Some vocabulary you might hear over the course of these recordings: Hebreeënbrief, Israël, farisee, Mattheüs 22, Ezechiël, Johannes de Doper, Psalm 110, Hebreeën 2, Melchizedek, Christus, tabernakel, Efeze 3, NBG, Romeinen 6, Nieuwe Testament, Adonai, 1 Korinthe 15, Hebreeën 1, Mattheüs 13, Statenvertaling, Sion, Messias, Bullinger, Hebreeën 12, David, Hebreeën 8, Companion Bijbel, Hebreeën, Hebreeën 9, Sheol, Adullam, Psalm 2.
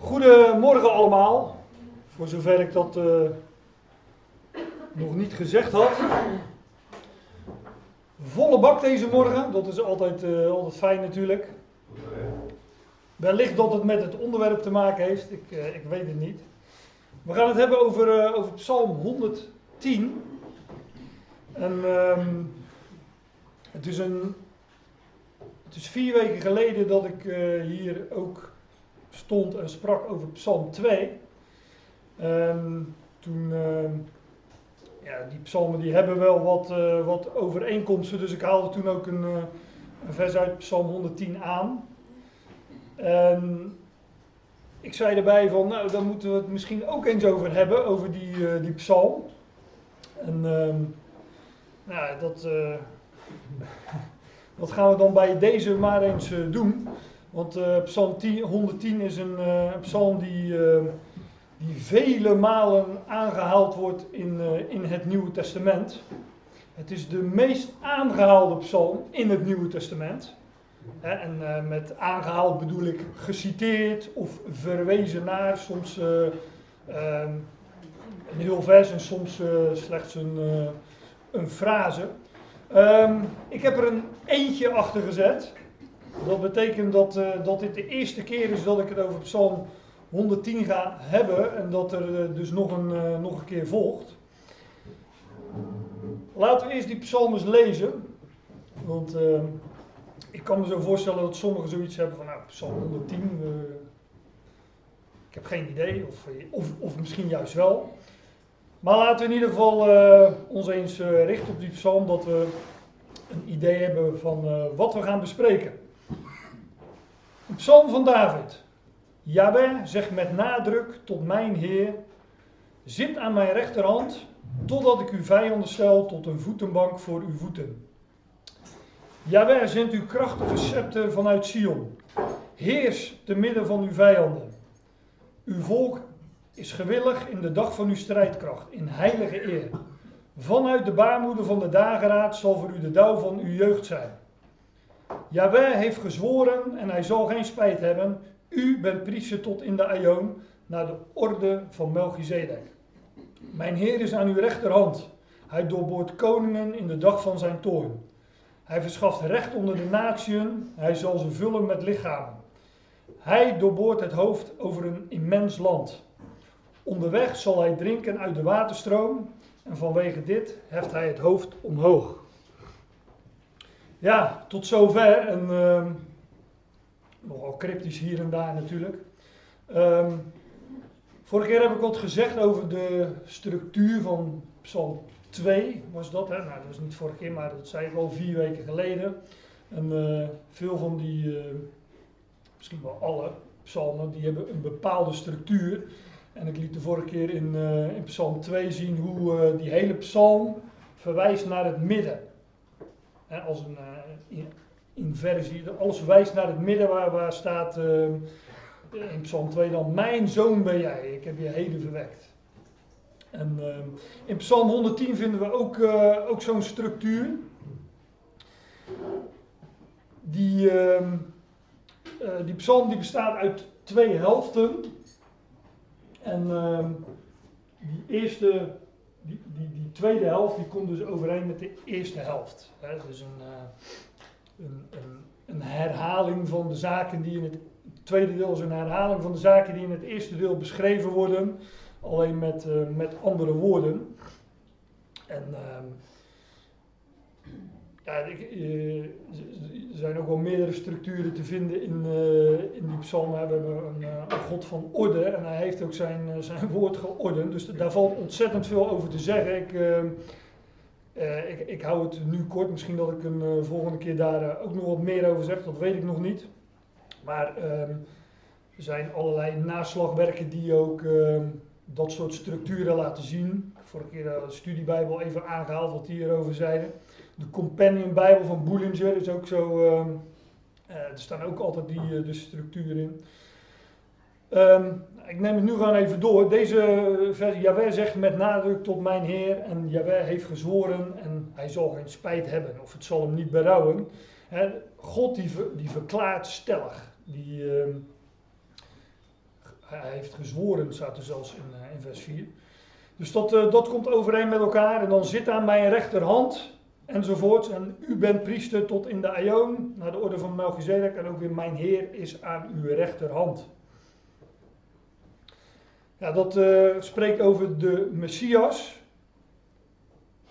Goedemorgen allemaal, voor zover ik dat nog niet gezegd had. Volle bak deze morgen, dat is altijd fijn natuurlijk. Wellicht dat het met het onderwerp te maken heeft, ik weet het niet. We gaan het hebben over Psalm 110. En het is 4 weken geleden dat ik hier ook stond en sprak over Psalm 2. Die psalmen die hebben wel wat overeenkomsten, dus ik haalde toen ook een vers uit Psalm 110 aan. Ik zei erbij van, nou, daar moeten we het misschien ook eens over hebben, over die psalm. En dat gaan we dan bij deze maar eens doen. Want Psalm 110 is een psalm die vele malen aangehaald wordt in het Nieuwe Testament. Het is de meest aangehaalde psalm in het Nieuwe Testament. En met aangehaald bedoel ik geciteerd of verwezen naar, soms een heel vers en soms slechts een frase. Ik heb er een eentje achter gezet. Dat betekent dat dit de eerste keer is dat ik het over Psalm 110 ga hebben en dat er dus nog een keer volgt. Laten we eerst die psalm eens lezen, want ik kan me zo voorstellen dat sommigen zoiets hebben van, nou, Psalm 110, ik heb geen idee, of misschien juist wel. Maar laten we in ieder geval ons eens richten op die psalm, dat we een idee hebben van wat we gaan bespreken. Een psalm van David. Yahweh zegt met nadruk tot mijn Heer: zit aan mijn rechterhand, totdat ik uw vijanden stel tot een voetenbank voor uw voeten. Yahweh zendt uw krachtige scepter vanuit Sion. Heers te midden van uw vijanden. Uw volk is gewillig in de dag van uw strijdkracht, in heilige eer. Vanuit de baarmoeder van de dageraad zal voor u de dauw van uw jeugd zijn. Yahweh heeft gezworen en hij zal geen spijt hebben. U bent priester tot in de aion, naar de orde van Melchizedek. Mijn Heer is aan uw rechterhand. Hij doorboort koningen in de dag van zijn toorn. Hij verschaft recht onder de natieën. Hij zal ze vullen met lichamen. Hij doorboort het hoofd over een immens land. Onderweg zal hij drinken uit de waterstroom. En vanwege dit heft hij het hoofd omhoog. Ja, tot zover. En nogal cryptisch hier en daar natuurlijk. Vorige keer heb ik wat gezegd over de structuur van Psalm 2. Was dat, hè? Nou, dat was niet vorige keer, maar dat zei ik al 4 weken geleden. En veel van die, misschien wel alle psalmen, die hebben een bepaalde structuur. En ik liet de vorige keer in Psalm 2 zien hoe die hele psalm verwijst naar het midden. He, als een inversie. Alles wijst naar het midden waar staat in Psalm 2 dan: mijn zoon ben jij, ik heb je heden verwekt. En in Psalm 110 vinden we ook zo'n structuur. Die psalm die bestaat uit 2 helften. En die tweede helft die komt dus overeen met de eerste helft. Het is een herhaling van de zaken die in het tweede deel is een herhaling van de zaken die in het eerste deel beschreven worden, alleen met andere woorden. En er zijn ook wel meerdere structuren te vinden in die psalmen. We hebben een God van orde en hij heeft ook zijn woord geordend. Dus daar valt ontzettend veel over te zeggen. Ik hou het nu kort. Misschien dat ik een volgende keer daar ook nog wat meer over zeg. Dat weet ik nog niet. Maar er zijn allerlei naslagwerken die ook dat soort structuren laten zien. Vorige keer de Studiebijbel even aangehaald wat die hierover zeiden. De Companion Bijbel van Bullinger is ook zo. Er staan ook altijd de structuur in. Ik neem het nu gewoon even door. Deze versie: Yahweh zegt met nadruk tot mijn Heer. En Yahweh heeft gezworen en hij zal geen spijt hebben. Of het zal hem niet berouwen. God die verklaart stellig. Die, Hij heeft gezworen, staat er zelfs in vers 4. Dus dat komt overeen met elkaar. En dan zit aan mijn rechterhand, enzovoort. En u bent priester tot in de aion, naar de orde van Melchizedek. En ook weer mijn Heer is aan uw rechterhand. Ja, dat spreekt over de Messias.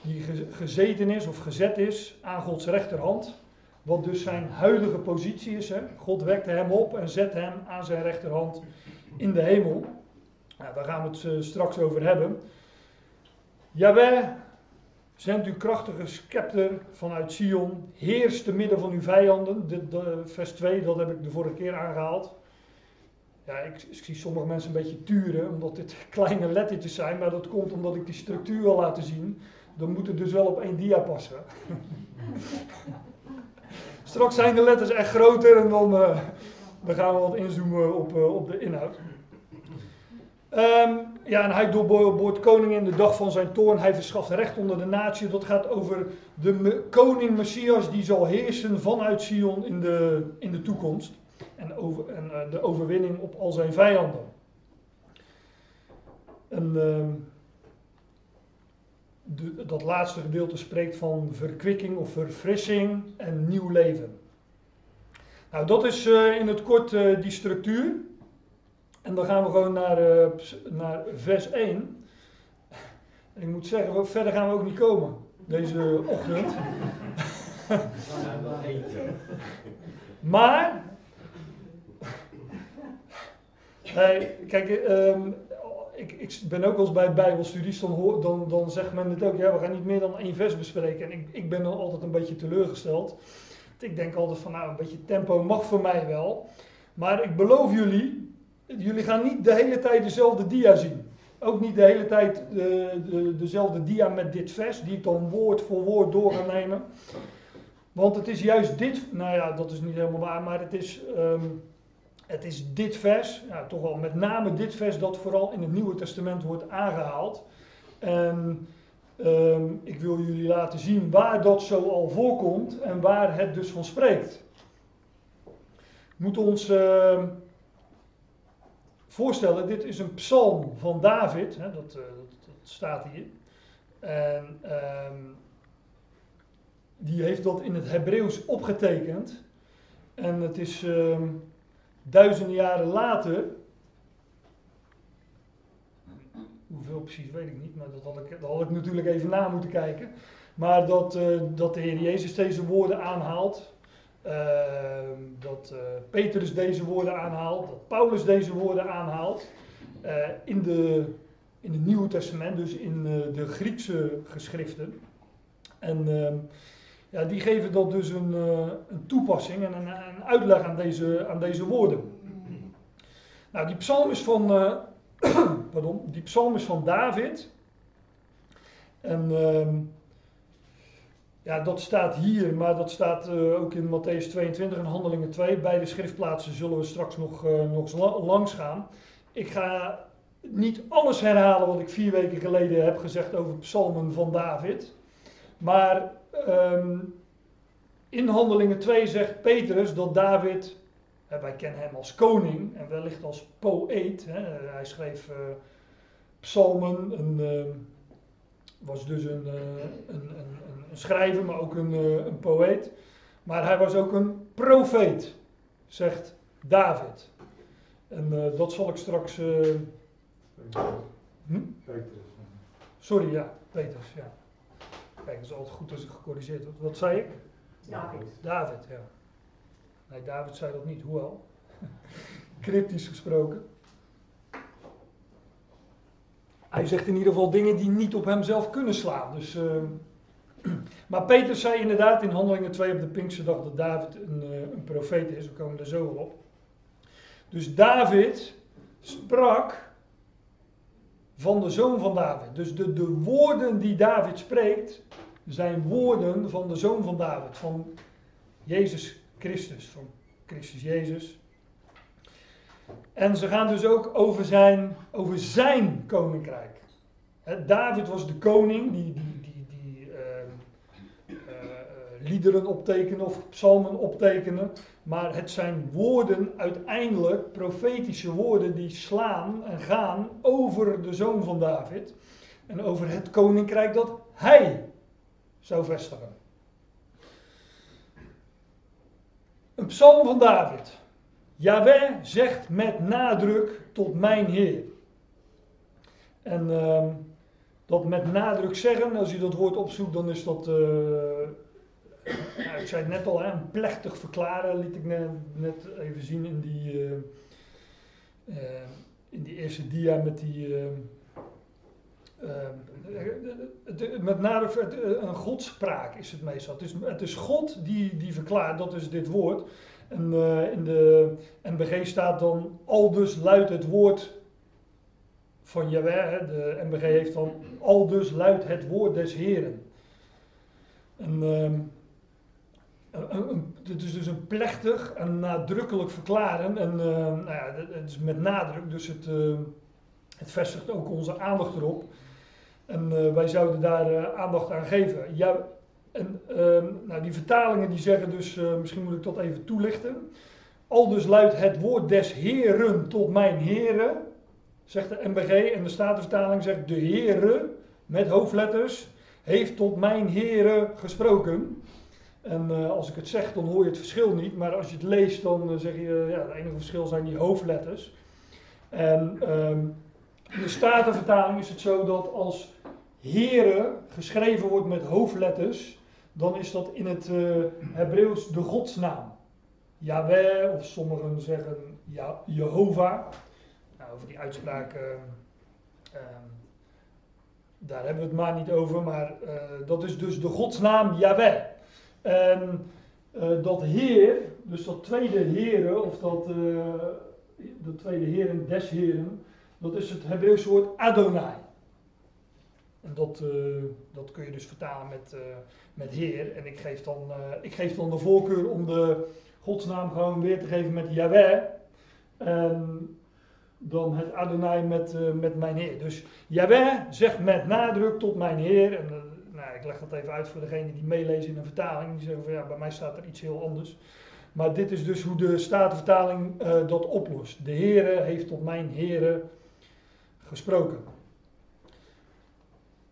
Die gezeten is of gezet is aan Gods rechterhand. Wat dus zijn huidige positie is. Hè? God wekte hem op en zet hem aan zijn rechterhand in de hemel. Nou, daar gaan we het straks over hebben. Yahweh, zendt uw krachtige scepter vanuit Sion. Heers te midden van uw vijanden. Vers 2, dat heb ik de vorige keer aangehaald. Ja, ik zie sommige mensen een beetje turen, omdat dit kleine lettertjes zijn. Maar dat komt omdat ik die structuur wil laten zien. Dan moet het dus wel op één dia passen. Straks zijn de letters echt groter en dan gaan we wat inzoomen op de inhoud. Ja, en hij doorboort koningen in de dag van zijn toorn. Hij verschaft recht onder de natie. Dat gaat over de koning Messias die zal heersen vanuit Sion in de toekomst. En de overwinning op al zijn vijanden. En dat laatste gedeelte spreekt van verkwikking of verfrissing en nieuw leven. Nou, dat is in het kort die structuur. En dan gaan we gewoon naar vers 1. En ik moet zeggen, verder gaan we ook niet komen deze ochtend. Maar, kijk, ik ben ook wel eens bij bijbelstudies, dan zegt men het ook, ja, we gaan niet meer dan één vers bespreken. En ik ben dan altijd een beetje teleurgesteld. Ik denk altijd van, nou, een beetje tempo mag voor mij wel. Maar ik beloof jullie gaan niet de hele tijd dezelfde dia zien. Ook niet de hele tijd dezelfde dia met dit vers, die ik dan woord voor woord door ga nemen. Want het is juist dit, nou ja, dat is niet helemaal waar, maar het is dit vers, ja, toch wel met name dit vers, dat vooral in het Nieuwe Testament wordt aangehaald. En ik wil jullie laten zien waar dat zo al voorkomt en waar het dus van spreekt. We moeten ons voorstellen, dit is een psalm van David, hè, dat staat hier. En die heeft dat in het Hebreeuws opgetekend. En het is duizenden jaren later, hoeveel precies weet ik niet, maar dat had ik natuurlijk even na moeten kijken. Maar dat de Heer Jezus deze woorden aanhaalt, dat Petrus deze woorden aanhaalt, dat Paulus deze woorden aanhaalt, in het Nieuwe Testament, dus in de Griekse geschriften. En ja, die geven dat dus een toepassing en een uitleg aan deze woorden. Nou, die psalm is van, die psalm is van David. En ja, dat staat hier, maar dat staat ook in Mattheüs 22 en Handelingen 2. Beide schriftplaatsen zullen we straks nog langs gaan. Ik ga niet alles herhalen wat ik 4 weken geleden heb gezegd over psalmen van David. Maar in Handelingen 2 zegt Petrus dat David, wij kennen hem als koning en wellicht als poëet. Hè, hij schreef psalmen, was dus een schrijver, maar ook een poëet. Maar hij was ook een profeet, zegt David. En dat zal ik straks... Petrus. Sorry, ja, Petrus, ja. Kijk, dat is altijd goed als ik gecorrigeerd word. Wat zei ik? David, ja. Nee, David zei dat niet, hoewel. Cryptisch gesproken. Hij zegt in ieder geval dingen die niet op hemzelf kunnen slaan. Dus, maar Petrus zei inderdaad in Handelingen 2 op de Pinksterdag dat David een profeet is. We komen er zo wel op. Dus David sprak van de zoon van David. Dus de woorden die David spreekt zijn woorden van de zoon van David. Van Jezus Christus. Van Christus Jezus. En ze gaan dus ook over zijn koninkrijk. David was de koning die liederen optekenen of psalmen optekenen. Maar het zijn woorden, uiteindelijk profetische woorden, die slaan en gaan over de zoon van David. En over het koninkrijk dat hij zou vestigen. Een psalm van David. Yahweh zegt met nadruk tot mijn Heer. En dat met nadruk zeggen, als u dat woord opzoekt, dan is dat... ik zei het net al, een plechtig verklaren liet ik net even zien in die eerste dia met die... met nadruk, een godspraak is het meestal. Het is God die verklaart, dat is dit woord. En in de NBG staat dan, aldus luidt het woord van Yahweh. De NBG heeft dan, aldus luidt het woord des Heren. En, het is dus een plechtig en nadrukkelijk verklaren. En het is met nadruk, dus het vestigt ook onze aandacht erop. En wij zouden daar aandacht aan geven. Ja, en, die vertalingen die zeggen dus, misschien moet ik dat even toelichten. Aldus luidt het woord des Heren tot mijn Heren, zegt de NBG. En de Statenvertaling zegt, de Heren, met hoofdletters, heeft tot mijn Heren gesproken. En als ik het zeg, dan hoor je het verschil niet. Maar als je het leest, dan zeg je, het enige verschil zijn die hoofdletters. En... in de Statenvertaling is het zo dat als Here geschreven wordt met hoofdletters, dan is dat in het Hebreeuws de godsnaam. Yahweh, of sommigen zeggen Jehovah. Nou, over die uitspraken, daar hebben we het maar niet over, maar dat is dus de godsnaam Yahweh. En dat Heer, dus dat tweede Here, of dat tweede Heren des Heren, dat is het Hebreeuwse woord Adonai. En dat kun je dus vertalen met Heer. En ik geef dan de voorkeur om de godsnaam gewoon weer te geven met Yahweh. En dan het Adonai met mijn Heer. Dus Yahweh zegt met nadruk tot mijn Heer. En ik leg dat even uit voor degene die meelezen in een vertaling. Die zeggen van bij mij staat er iets heel anders. Maar dit is dus hoe de Statenvertaling dat oplost. De Heere heeft tot mijn Heere gesproken.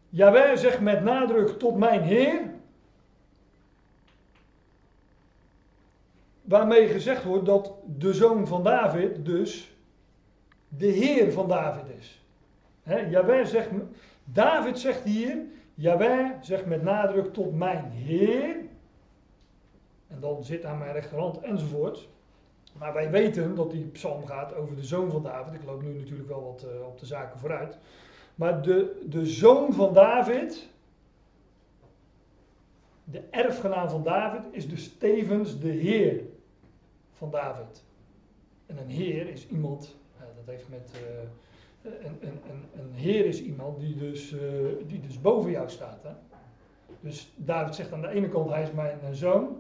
Yahweh zegt met nadruk tot mijn Heer. Waarmee gezegd wordt dat de zoon van David dus de Heer van David is. Yahweh zegt, David zegt hier, Yahweh zegt met nadruk tot mijn Heer. En dan zit aan mijn rechterhand enzovoort. Maar wij weten dat die psalm gaat over de zoon van David. Ik loop nu natuurlijk wel wat op de zaken vooruit. Maar de zoon van David, de erfgenaam van David, is dus tevens de Heer van David. En een Heer is iemand, dat heeft met... Een Heer is iemand die dus boven jou staat. Hè? Dus David zegt aan de ene kant, hij is mijn zoon.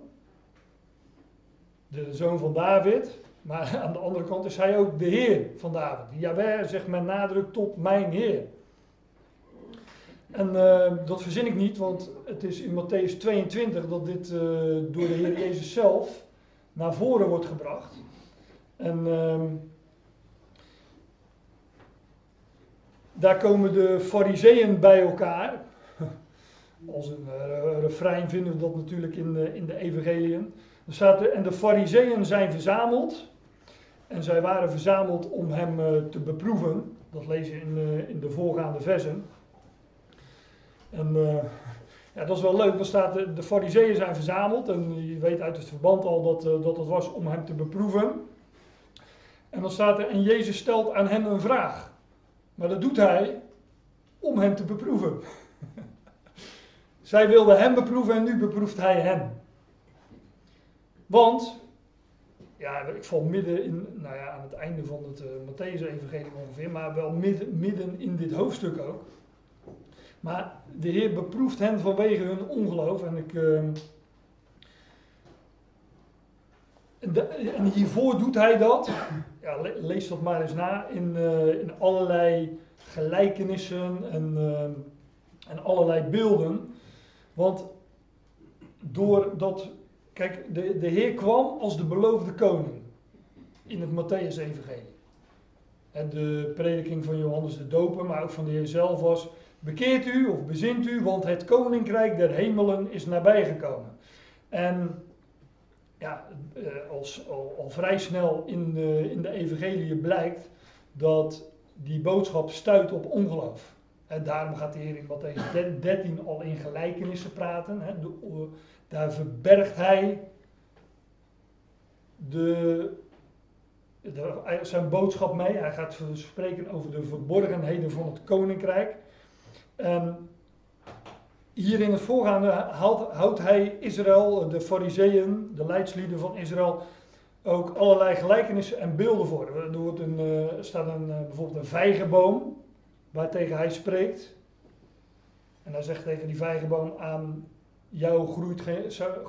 De zoon van David, maar aan de andere kant is hij ook de Heer van David. Yahweh zegt met nadruk tot mijn Heer. En dat verzin ik niet, want het is in Mattheüs 22 dat dit door de Heer Jezus zelf naar voren wordt gebracht. En daar komen de fariseeën bij elkaar. Als een refrein vinden we dat natuurlijk in de evangeliën. En de fariseeën zijn verzameld. En zij waren verzameld om hem te beproeven. Dat lees je in de voorgaande versen. En dat is wel leuk. Dan staat de fariseeën zijn verzameld. En je weet uit het verband al dat het was om hem te beproeven. En dan staat er, en Jezus stelt aan hen een vraag. Maar dat doet hij om hem te beproeven. Zij wilden hem beproeven en nu beproeft hij hen. Want, ik val midden in, aan het einde van het Mattheüs-evangelie ongeveer, maar wel midden in dit hoofdstuk ook. Maar de Heer beproeft hen vanwege hun ongeloof. En en hiervoor doet hij dat, lees dat maar eens na, in allerlei gelijkenissen en allerlei beelden. Want... doordat, kijk, de Heer kwam als de beloofde koning in het Mattheüs-evangelie. De prediking van Johannes de Doper, maar ook van de Heer zelf was: bekeert u of bezint u, want het koninkrijk der hemelen is nabijgekomen. En ja, al vrij snel in de evangelie blijkt dat die boodschap stuit op ongeloof. En daarom gaat de Heer in Mattheüs 13 al in gelijkenissen praten. Hè. Daar verbergt hij zijn boodschap mee. Hij gaat spreken over de verborgenheden van het koninkrijk. Hier in het voorgaande houdt hij Israël, de fariseeën, de leidslieden van Israël, ook allerlei gelijkenissen en beelden voor. Er wordt bijvoorbeeld een vijgenboom, waartegen hij spreekt. En hij zegt tegen die vijgenboom: aan jou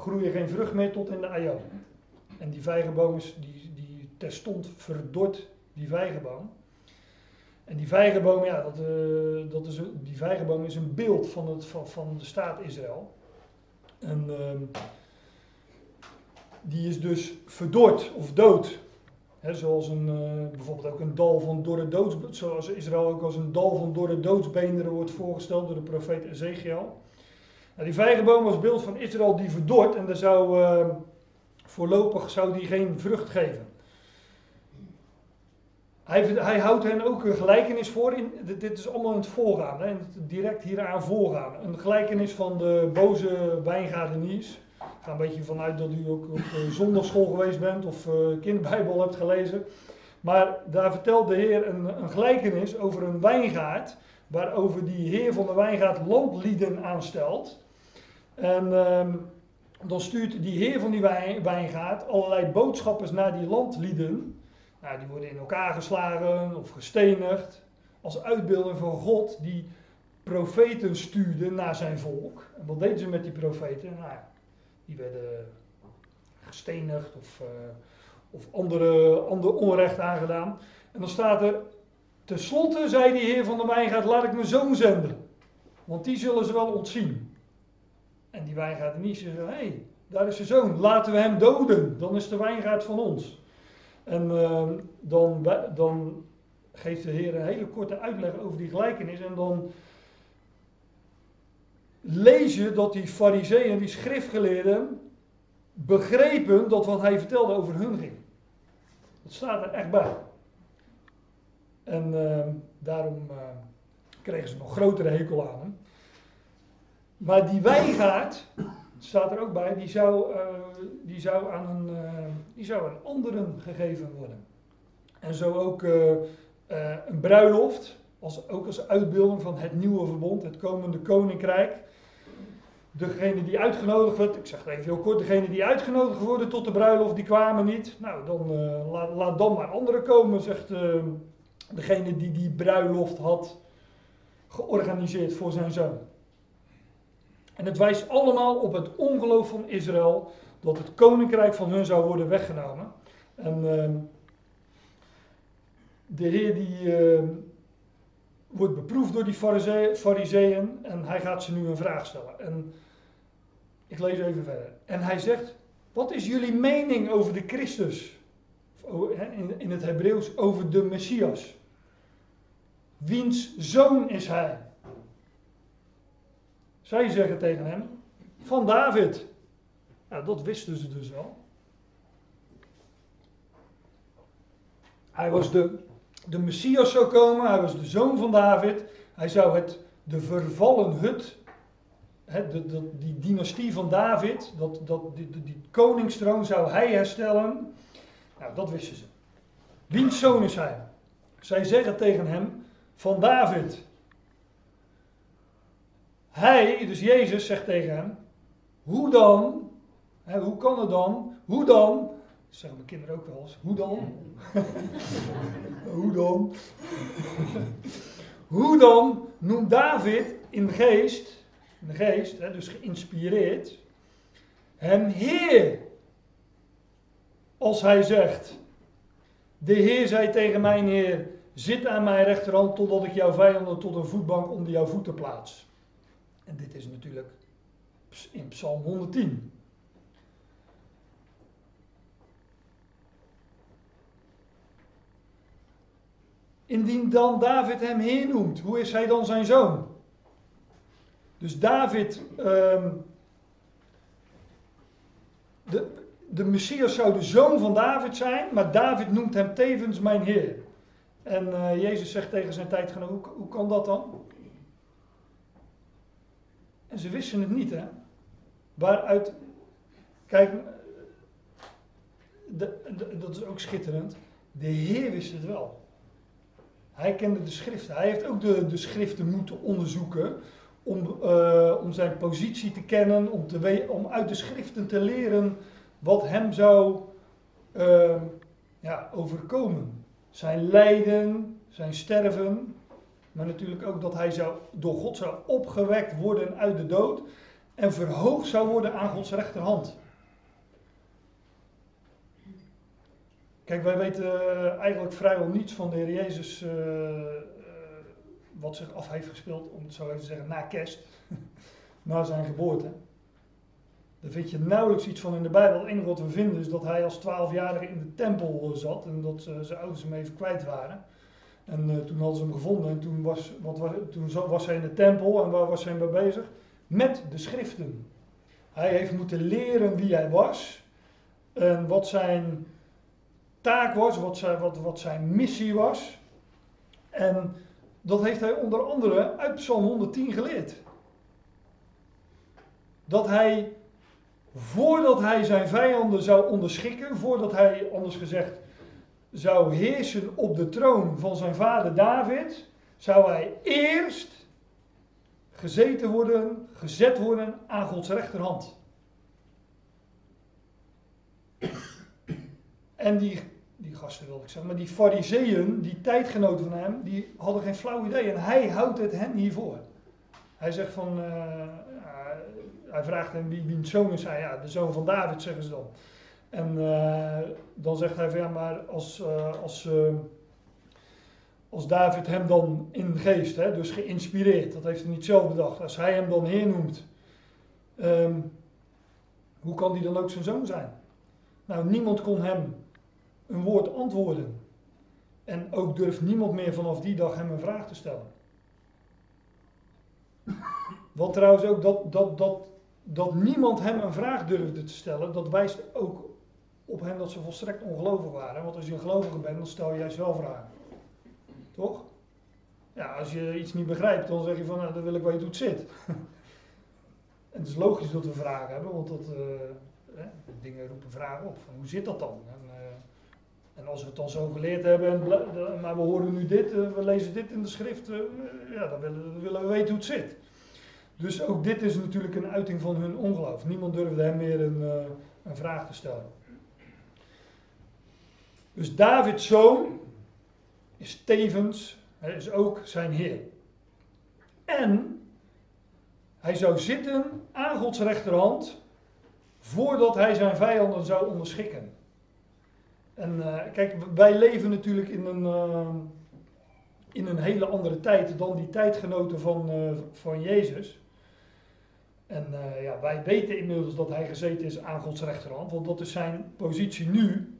groeien geen vrucht meer tot in de aion. En die vijgenboom is die terstond verdort, die vijgenboom. En die vijgenboom, ja, die vijgenboom is een beeld van de staat Israël. En die is dus verdord of dood. He, zoals bijvoorbeeld ook een dal van dorre doodsbeenderen, zoals Israël ook als een dal van dorre doodsbeenderen wordt voorgesteld door de profeet Ezechiël. Nou, die vijgenboom was beeld van Israël die verdort en daar voorlopig zou die geen vrucht geven. Hij houdt hen ook een gelijkenis voor, dit is allemaal in het voorgaande, hè, direct hieraan voorgaande. Een gelijkenis van de boze wijngaardeniers. Ik ga een beetje vanuit dat u ook op zondagschool geweest bent of kinderbijbel hebt gelezen. Maar daar vertelt de Heer een gelijkenis over een wijngaard, waarover die heer van de wijngaard landlieden aanstelt. En dan stuurt die heer van die wijngaard allerlei boodschappers naar die landlieden. Nou, die worden in elkaar geslagen of gestenigd als uitbeelding van God die profeten stuurde naar zijn volk. En wat deden ze met die profeten? Nou ja, die werden gestenigd of ander onrecht aangedaan. En dan staat er: tenslotte zei die heer van de wijngaard: laat ik mijn zoon zenden, want die zullen ze wel ontzien. En die wijngaard niet zegt: hé, daar is zijn zoon, laten we hem doden, dan is de wijngaard van ons. En dan geeft de Heer een hele korte uitleg over die gelijkenis. En dan lees je dat die fariseeën, die schriftgeleerden, begrepen dat wat hij vertelde over hun ging. Dat staat er echt bij. En daarom kregen ze nog grotere hekel aan hem. Maar die wijngaard, staat er ook bij, die zou aan anderen gegeven worden. En zo ook een bruiloft, ook als uitbeelding van het nieuwe verbond, het komende koninkrijk. Degene die uitgenodigd wordt, ik zeg het even heel kort, degene die uitgenodigd worden tot de bruiloft, die kwamen niet. Nou, dan laat dan maar anderen komen, zegt degene die bruiloft had georganiseerd voor zijn zoon. En het wijst allemaal op het ongeloof van Israël, dat het koninkrijk van hun zou worden weggenomen. En de Heer wordt beproefd door die fariseeën en hij gaat ze nu een vraag stellen. En ik lees even verder. En hij zegt: wat is jullie mening over de Christus? In het Hebreeuws over de Messias. Wiens zoon is hij? Zij zeggen tegen hem: van David. Nou, dat wisten ze dus wel. Hij was de Messias zou komen, hij was de zoon van David. Hij zou de vervallen hut, die dynastie van David, die koningstroon zou hij herstellen. Nou, dat wisten ze. Wiens zoon is hij? Zij zeggen tegen hem: van David. Hij, dus Jezus, zegt tegen hem: hoe dan? Hoe kan het dan? Hoe dan? Dat zeggen mijn kinderen ook wel eens. Hoe dan? Hoe dan? Hoe dan noemt David in de geest, dus geïnspireerd, hem Heer. Als hij zegt: de Heer zei tegen mijn Heer: zit aan mijn rechterhand totdat ik jouw vijanden tot een voetbank onder jouw voeten plaats. En dit is natuurlijk in Psalm 110. Indien dan David hem Heer noemt, hoe is hij dan zijn zoon? Dus David, de Messias zou de zoon van David zijn, maar David noemt hem tevens mijn Heer. En Jezus zegt tegen zijn tijdgenoten, hoe kan dat dan? En ze wisten het niet, hè. Waaruit, kijk, dat is ook schitterend, de Heer wist het wel. Hij kende de schriften. Hij heeft ook de schriften moeten onderzoeken om zijn positie te kennen, om uit de schriften te leren wat hem zou overkomen. Zijn lijden, zijn sterven, maar natuurlijk ook dat hij door God zou opgewekt worden uit de dood en verhoogd zou worden aan Gods rechterhand. Kijk, wij weten eigenlijk vrijwel niets van de Heer Jezus, wat zich af heeft gespeeld, om het zo even te zeggen, na kerst, na zijn geboorte. Daar vind je nauwelijks iets van in de Bijbel. Het enige wat we vinden is dat hij als 12-jarige in de tempel zat en dat zijn ouders hem even kwijt waren. En toen hadden ze hem gevonden en toen was hij in de tempel en waar was hij mee bezig? Met de schriften. Hij heeft moeten leren wie hij was en wat zijn taak was, wat zijn missie was. En dat heeft hij onder andere uit Psalm 110 geleerd. Dat hij, voordat hij zijn vijanden zou onderschikken, voordat hij, anders gezegd, zou heersen op de troon van zijn vader David, zou hij eerst gezet worden aan Gods rechterhand. En die gasten wil ik zeggen, maar die fariseeën, die tijdgenoten van hem, die hadden geen flauw idee. En hij houdt het hen hiervoor. Hij zegt van, hij vraagt hem wiens zoon is hij? Ja, de zoon van David, zeggen ze dan. En dan zegt hij van, ja, maar als David hem dan in geest, hè, dus geïnspireerd, dat heeft hij niet zelf bedacht. Als hij hem dan Heer noemt, hoe kan die dan ook zijn zoon zijn? Nou, niemand kon hem een woord antwoorden. En ook durft niemand meer vanaf die dag hem een vraag te stellen. Wat trouwens ook, dat niemand hem een vraag durfde te stellen, dat wijst ook op hem dat ze volstrekt ongelovig waren. Want als je een gelovige bent, dan stel je juist wel vragen. Toch? Ja, als je iets niet begrijpt, dan zeg je van, nou, dan wil ik weten hoe het zit. En het is logisch dat we vragen hebben, want dat... dingen roepen vragen op, van hoe zit dat dan? En als we het dan zo geleerd hebben, maar we horen nu dit, we lezen dit in de schrift, dan willen we weten hoe het zit. Dus ook dit is natuurlijk een uiting van hun ongeloof. Niemand durfde hem meer een vraag te stellen. Dus Davids zoon is tevens, hij is ook zijn Heer. En hij zou zitten aan Gods rechterhand, voordat hij zijn vijanden zou onderschikken. En kijk, wij leven natuurlijk in een hele andere tijd dan die tijdgenoten van Jezus. En wij weten inmiddels dat hij gezeten is aan Gods rechterhand, want dat is zijn positie nu.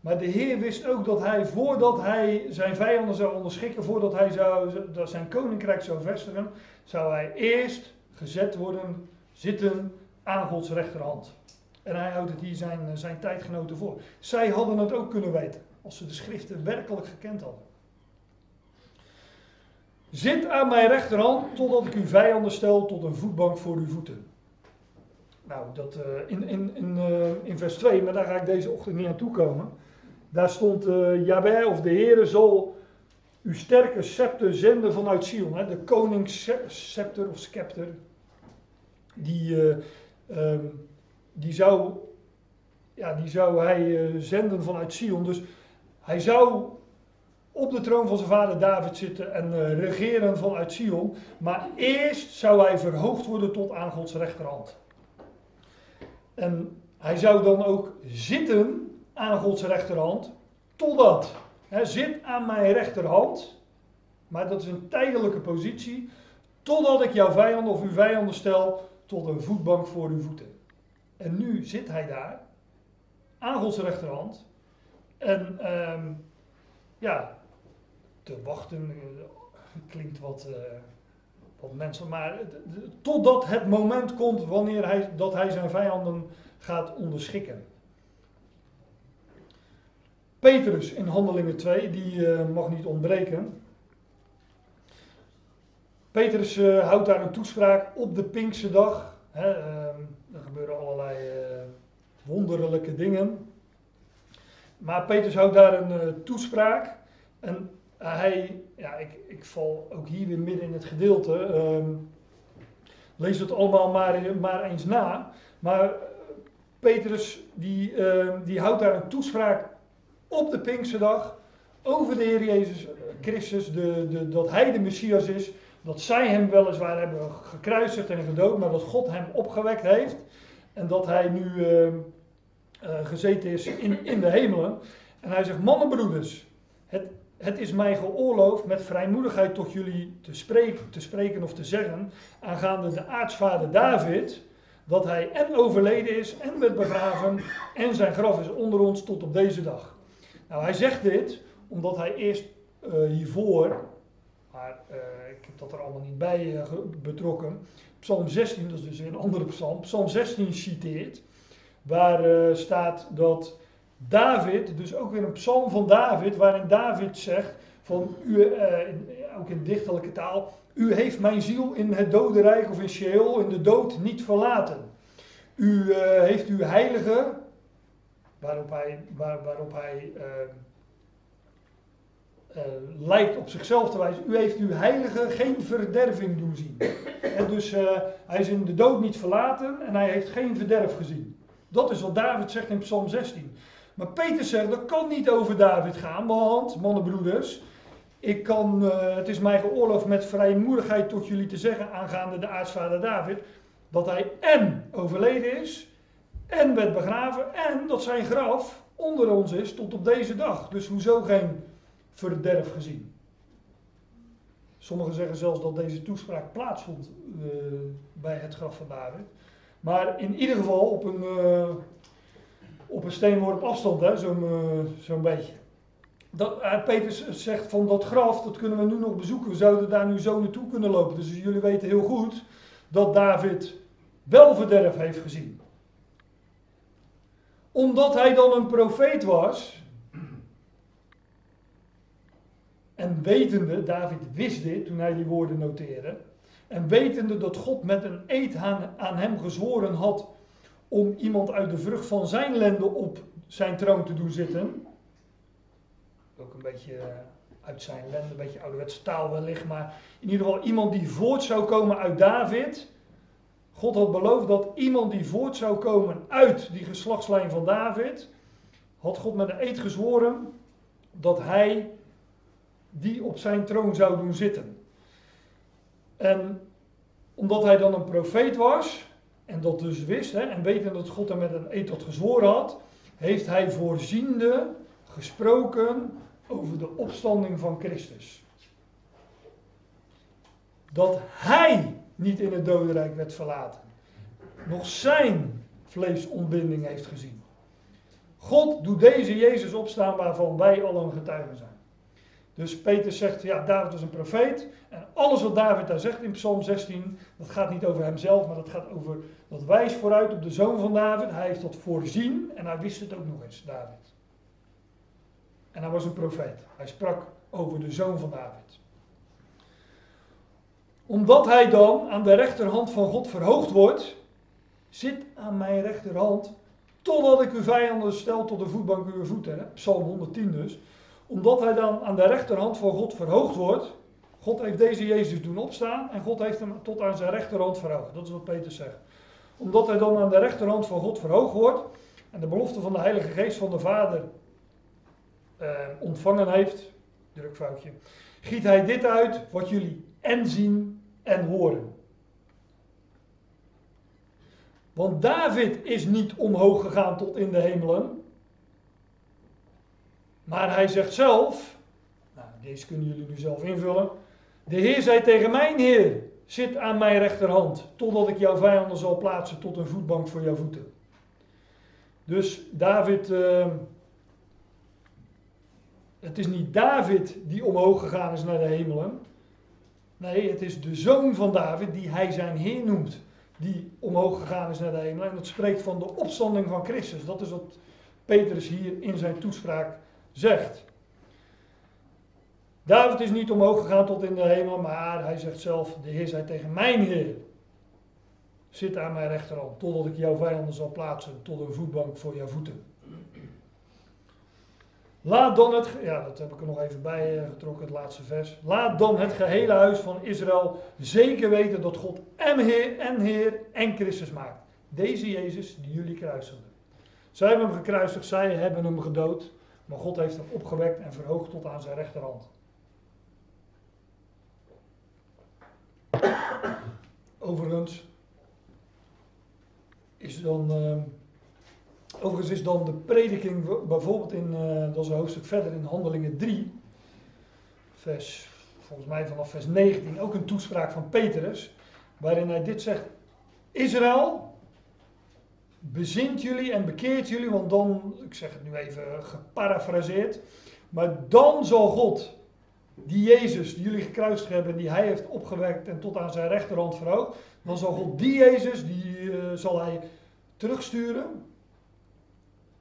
Maar de Heer wist ook dat hij, voordat hij zijn vijanden zou onderschikken, voordat hij zijn koninkrijk zou vestigen, zou hij eerst gezet worden, zitten aan Gods rechterhand. En hij houdt het hier zijn tijdgenoten voor. Zij hadden het ook kunnen weten, als ze de schriften werkelijk gekend hadden. Zit aan mijn rechterhand, totdat ik uw vijanden stel tot een voetbank voor uw voeten. Nou, dat in vers 2, maar daar ga ik deze ochtend niet aan toekomen. Daar stond, Yahweh of de Heere zal uw sterke scepter zenden vanuit Sion. Hè? De koningsscepter of scepter, die zou hij zenden vanuit Sion. Dus hij zou op de troon van zijn vader David zitten en regeren vanuit Sion. Maar eerst zou hij verhoogd worden tot aan Gods rechterhand. En hij zou dan ook zitten aan Gods rechterhand totdat. Hij zit aan mijn rechterhand, maar dat is een tijdelijke positie. Totdat ik jouw vijanden of uw vijanden stel tot een voetbank voor uw voeten. En nu zit hij daar, aan Gods rechterhand. En te wachten klinkt wat mensen, maar totdat het moment komt wanneer hij zijn vijanden gaat onderschikken. Petrus in Handelingen 2, die mag niet ontbreken. Petrus houdt daar een toespraak op de Pinksterdag. Er gebeuren allerlei wonderlijke dingen. Maar Petrus houdt daar een toespraak. En ik val ook hier weer midden in het gedeelte. Lees het allemaal maar eens na. Maar Petrus die houdt daar een toespraak op de Pinksterdag over de Heer Jezus Christus, dat hij de Messias is. Dat zij hem weliswaar hebben gekruisigd en gedood, maar dat God hem opgewekt heeft. En dat hij nu gezeten is in de hemelen. En hij zegt, mannenbroeders, het is mij geoorloofd met vrijmoedigheid tot jullie te spreken of te zeggen, aangaande de aartsvader David, dat hij en overleden is en werd begraven en zijn graf is onder ons tot op deze dag. Nou, hij zegt dit omdat hij eerst hiervoor... Maar ik heb dat er allemaal niet bij betrokken. Psalm 16, dat is dus een andere psalm. Psalm 16 citeert. Waar staat dat David, dus ook weer een psalm van David. Waarin David zegt, van ook in dichterlijke taal. U heeft mijn ziel in het dodenrijk of in Sheol, in de dood niet verlaten. U heeft uw heilige, waarop hij lijkt op zichzelf te wijzen. U heeft uw heilige geen verderving doen zien. En dus hij is in de dood niet verlaten en hij heeft geen verderf gezien. Dat is wat David zegt in Psalm 16. Maar Petrus zegt, dat kan niet over David gaan, want, mannenbroeders, het is mij geoorloofd met vrijmoedigheid tot jullie te zeggen aangaande de aartsvader David, dat hij en overleden is, en werd begraven, en dat zijn graf onder ons is tot op deze dag. Dus hoezo geen verderf gezien. Sommigen zeggen zelfs dat deze toespraak plaatsvond bij het graf van David. Maar in ieder geval op een steenworp afstand, zo'n beetje. Petrus zegt van dat graf, dat kunnen we nu nog bezoeken. We zouden daar nu zo naartoe kunnen lopen. Dus jullie weten heel goed dat David wel verderf heeft gezien. Omdat hij dan een profeet was... En wetende, David wist dit toen hij die woorden noteerde. En wetende dat God met een eed aan hem gezworen had om iemand uit de vrucht van zijn lenden op zijn troon te doen zitten. Ook een beetje uit zijn lenden, een beetje ouderwetse taal wellicht. Maar in ieder geval iemand die voort zou komen uit David. God had beloofd dat iemand die voort zou komen uit die geslachtslijn van David. Had God met een eed gezworen dat hij... die op zijn troon zou doen zitten. En omdat hij dan een profeet was, en dat dus wist, en weten dat God hem met een eed tot gezworen had, heeft hij voorziende gesproken over de opstanding van Christus. Dat hij niet in het dodenrijk werd verlaten, nog zijn vleesontbinding heeft gezien. God doet deze Jezus opstaan waarvan wij allen getuigen zijn. Dus Petrus zegt, ja, David was een profeet. En alles wat David daar zegt in Psalm 16, dat gaat niet over hemzelf, maar dat gaat over, dat wijst vooruit op de zoon van David. Hij heeft dat voorzien en hij wist het ook nog eens, David. En hij was een profeet. Hij sprak over de zoon van David. Omdat hij dan aan de rechterhand van God verhoogd wordt, zit aan mijn rechterhand, totdat ik uw vijanden stel tot de voetbank uw voeten. Hè? Psalm 110 dus. Omdat hij dan aan de rechterhand van God verhoogd wordt. God heeft deze Jezus doen opstaan en God heeft hem tot aan zijn rechterhand verhoogd. Dat is wat Petrus zegt. Omdat hij dan aan de rechterhand van God verhoogd wordt en de belofte van de Heilige Geest van de Vader ontvangen heeft, drukfoutje, giet hij dit uit wat jullie en zien en horen. Want David is niet omhoog gegaan tot in de hemelen. Maar hij zegt zelf, nou, deze kunnen jullie nu zelf invullen. De Heer zei tegen mijn Heer, zit aan mijn rechterhand, totdat ik jouw vijanden zal plaatsen tot een voetbank voor jouw voeten. Dus David Het is niet David die omhoog gegaan is naar de hemelen. Nee, het is de zoon van David die hij zijn Heer noemt. Die omhoog gegaan is naar de hemelen. En dat spreekt van de opstanding van Christus. Dat is wat Petrus hier in zijn toespraak zegt. David is niet omhoog gegaan tot in de hemel, maar hij zegt zelf, de Heer zei tegen mijn Heer, zit aan mijn rechterhand, totdat ik jouw vijanden zal plaatsen, tot een voetbank voor jouw voeten. Laat dan het, ja dat heb ik er nog even bij getrokken, het laatste vers. Laat dan het gehele huis van Israël zeker weten dat God en Heer en Christus maakt. Deze Jezus die jullie kruisigden. Zij hebben hem gekruisigd, zij hebben hem gedood, maar God heeft hem opgewekt en verhoogd tot aan zijn rechterhand. Overigens is dan de prediking bijvoorbeeld in, dat is een hoofdstuk verder in Handelingen 3, vers, volgens mij vanaf vers 19, ook een toespraak van Petrus, waarin hij dit zegt, Israël, bezint jullie en bekeert jullie, want dan, ik zeg het nu even geparafraseerd, maar dan zal God, die Jezus, die jullie gekruisigd hebben, die hij heeft opgewekt en tot aan zijn rechterhand verhoogd, dan zal God die Jezus, die zal hij terugsturen.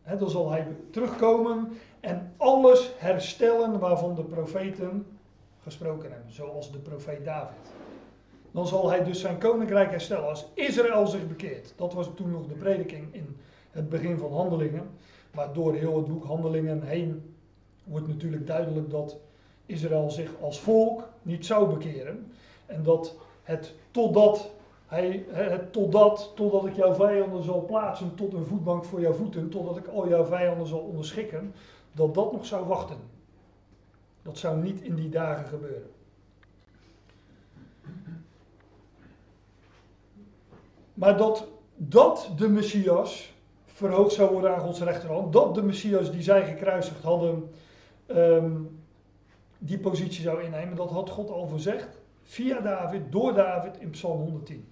He, dan zal hij terugkomen en alles herstellen waarvan de profeten gesproken hebben, zoals de profeet David. Dan zal hij dus zijn koninkrijk herstellen als Israël zich bekeert. Dat was toen nog de prediking in het begin van Handelingen. Maar door heel het boek Handelingen heen wordt natuurlijk duidelijk dat Israël zich als volk niet zou bekeren. En dat het totdat ik jouw vijanden zal plaatsen tot een voetbank voor jouw voeten, totdat ik al jouw vijanden zal onderschikken, dat dat nog zou wachten. Dat zou niet in die dagen gebeuren. Maar dat de Messias verhoogd zou worden aan Gods rechterhand, dat de Messias die zij gekruisigd hadden, die positie zou innemen, dat had God al voorzegd, via David, door David in Psalm 110.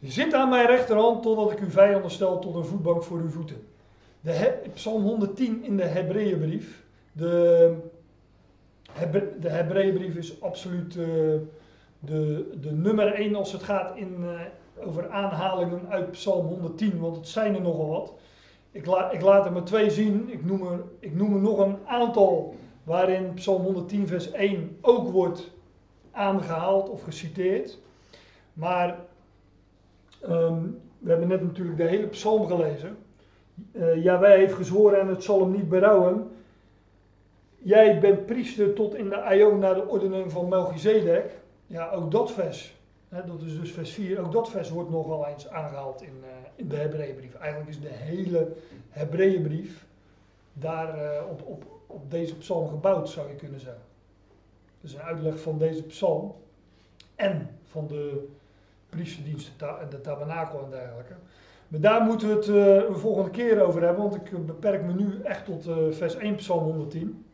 Zit aan mijn rechterhand totdat ik uw vijanden stel tot een voetbank voor uw voeten. Psalm 110 in de Hebreeënbrief. De Hebreeënbrief is absoluut de nummer 1 als het gaat over aanhalingen uit Psalm 110, want het zijn er nogal wat. Ik laat er maar 2 zien. Ik noem er nog een aantal waarin Psalm 110 vers 1 ook wordt aangehaald of geciteerd. Maar we hebben net natuurlijk de hele psalm gelezen. Yahweh heeft gezworen en het zal hem niet berouwen. Jij bent priester tot in de aion naar de ordening van Melchizedek. Ja, ook dat vers. Hè, dat is dus vers 4. Ook dat vers wordt nogal eens aangehaald in de Hebreeënbrief. Eigenlijk is de hele Hebreeënbrief daar op deze psalm gebouwd, zou je kunnen zeggen. Dus een uitleg van deze psalm en van de priesterdienst en de tabernakel en dergelijke. Maar daar moeten we het een volgende keer over hebben, want ik beperk me nu echt tot vers 1 psalm 110.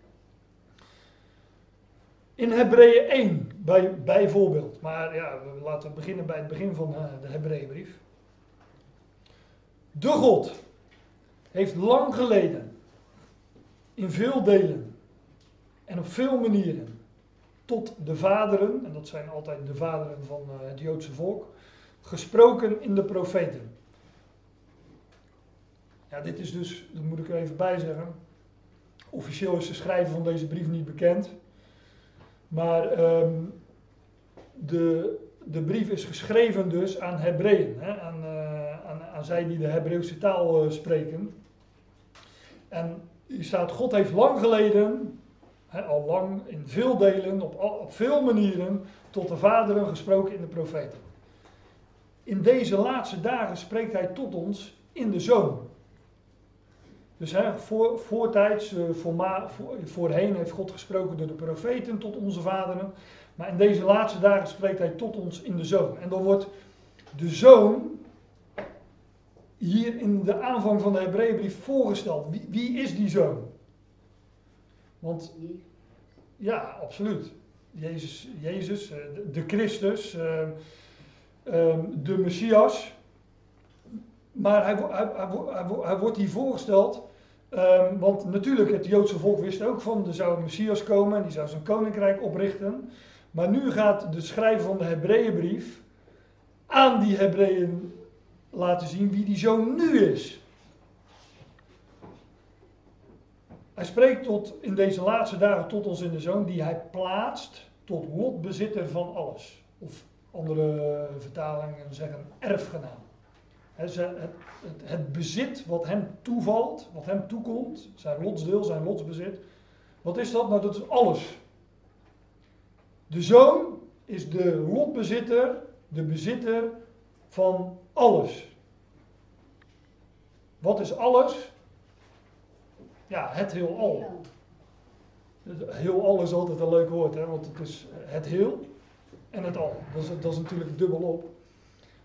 In Hebreeën 1 bijvoorbeeld, maar ja, laten we beginnen bij het begin van de Hebreeënbrief. De God heeft lang geleden in veel delen en op veel manieren tot de vaderen, en dat zijn altijd de vaderen van het Joodse volk, gesproken in de profeten. Ja, dit is dus, dat moet ik er even bij zeggen, officieel is de schrijver van deze brief niet bekend, maar de brief is geschreven dus aan Hebreeën, hè, aan zij die de Hebreeuwse taal spreken. En hier staat, God heeft lang geleden, al lang in veel delen, op veel manieren, tot de vaderen gesproken in de profeten. In deze laatste dagen spreekt hij tot ons in de zoon. Dus voorheen heeft God gesproken door de profeten tot onze vaderen. Maar in deze laatste dagen spreekt hij tot ons in de zoon. En dan wordt de zoon hier in de aanvang van de Hebreeënbrief voorgesteld. Wie is die zoon? Want ja, absoluut. Jezus, de Christus, de Messias. Maar hij wordt hier voorgesteld Want natuurlijk, het Joodse volk wist ook van, er zou een Messias komen en die zou zijn koninkrijk oprichten. Maar nu gaat de schrijver van de Hebreeënbrief aan die Hebreeën laten zien wie die zoon nu is. Hij spreekt tot in deze laatste dagen tot ons in de zoon die hij plaatst tot lotbezitter van alles. Of andere vertalingen zeggen erfgenaam. Het bezit wat hem toevalt, wat hem toekomt, zijn lotsdeel, zijn lotsbezit. Wat is dat? Nou, dat is alles. De zoon is de lotbezitter, de bezitter van alles. Wat is alles? Ja, het heelal. Heelal is altijd een leuk woord, hè? Want het is het heel en het al. Dat is natuurlijk dubbel op.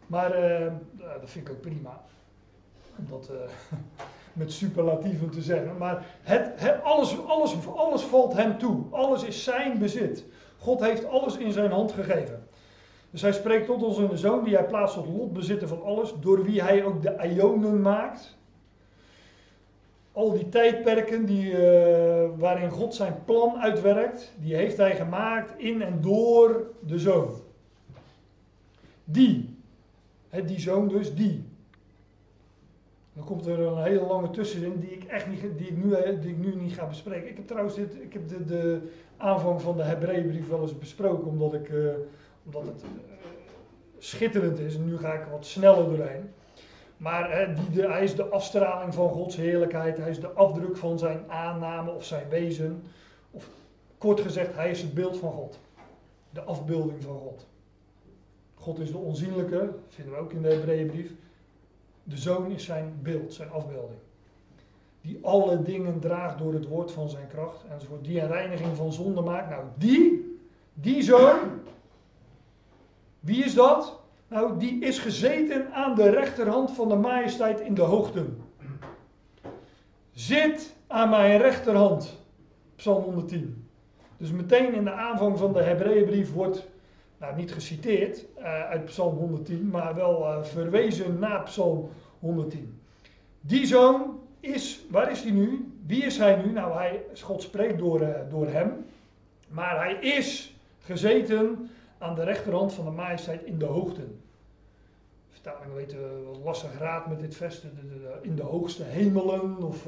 Maar dat vind ik ook prima. Om dat met superlatieven te zeggen. Maar alles valt hem toe. Alles is zijn bezit. God heeft alles in zijn hand gegeven. Dus hij spreekt tot ons in de zoon die hij plaatst tot lotbezitter van alles. Door wie hij ook de aionen maakt. Al die tijdperken waarin God zijn plan uitwerkt. Die heeft hij gemaakt in en door de zoon. Die zoon dus, die. Dan komt er een hele lange tussenin die ik nu niet ga bespreken. Ik heb trouwens de aanvang van de Hebreeënbrief wel eens besproken, omdat het schitterend is. En nu ga ik wat sneller doorheen. Maar hij is de afstraling van Gods heerlijkheid. Hij is de afdruk van zijn aanname of zijn wezen. Of kort gezegd, hij is het beeld van God. De afbeelding van God. God is de onzienlijke, dat vinden we ook in de Hebreeënbrief. De zoon is zijn beeld, zijn afbeelding. Die alle dingen draagt door het woord van zijn kracht enzovoort. Die een reiniging van zonde maakt. Nou, die zoon, wie is dat? Nou, die is gezeten aan de rechterhand van de majesteit in de hoogten. Zit aan mijn rechterhand, Psalm 110. Dus meteen in de aanvang van de Hebreeënbrief wordt... Nou, niet geciteerd uit Psalm 110, maar wel verwezen naar Psalm 110. Die zoon is, waar is hij nu? Wie is hij nu? Nou, God spreekt door hem, maar hij is gezeten aan de rechterhand van de majesteit in de hoogten. Vertalingen weten wat lastig raad met dit vers, in de hoogste hemelen, of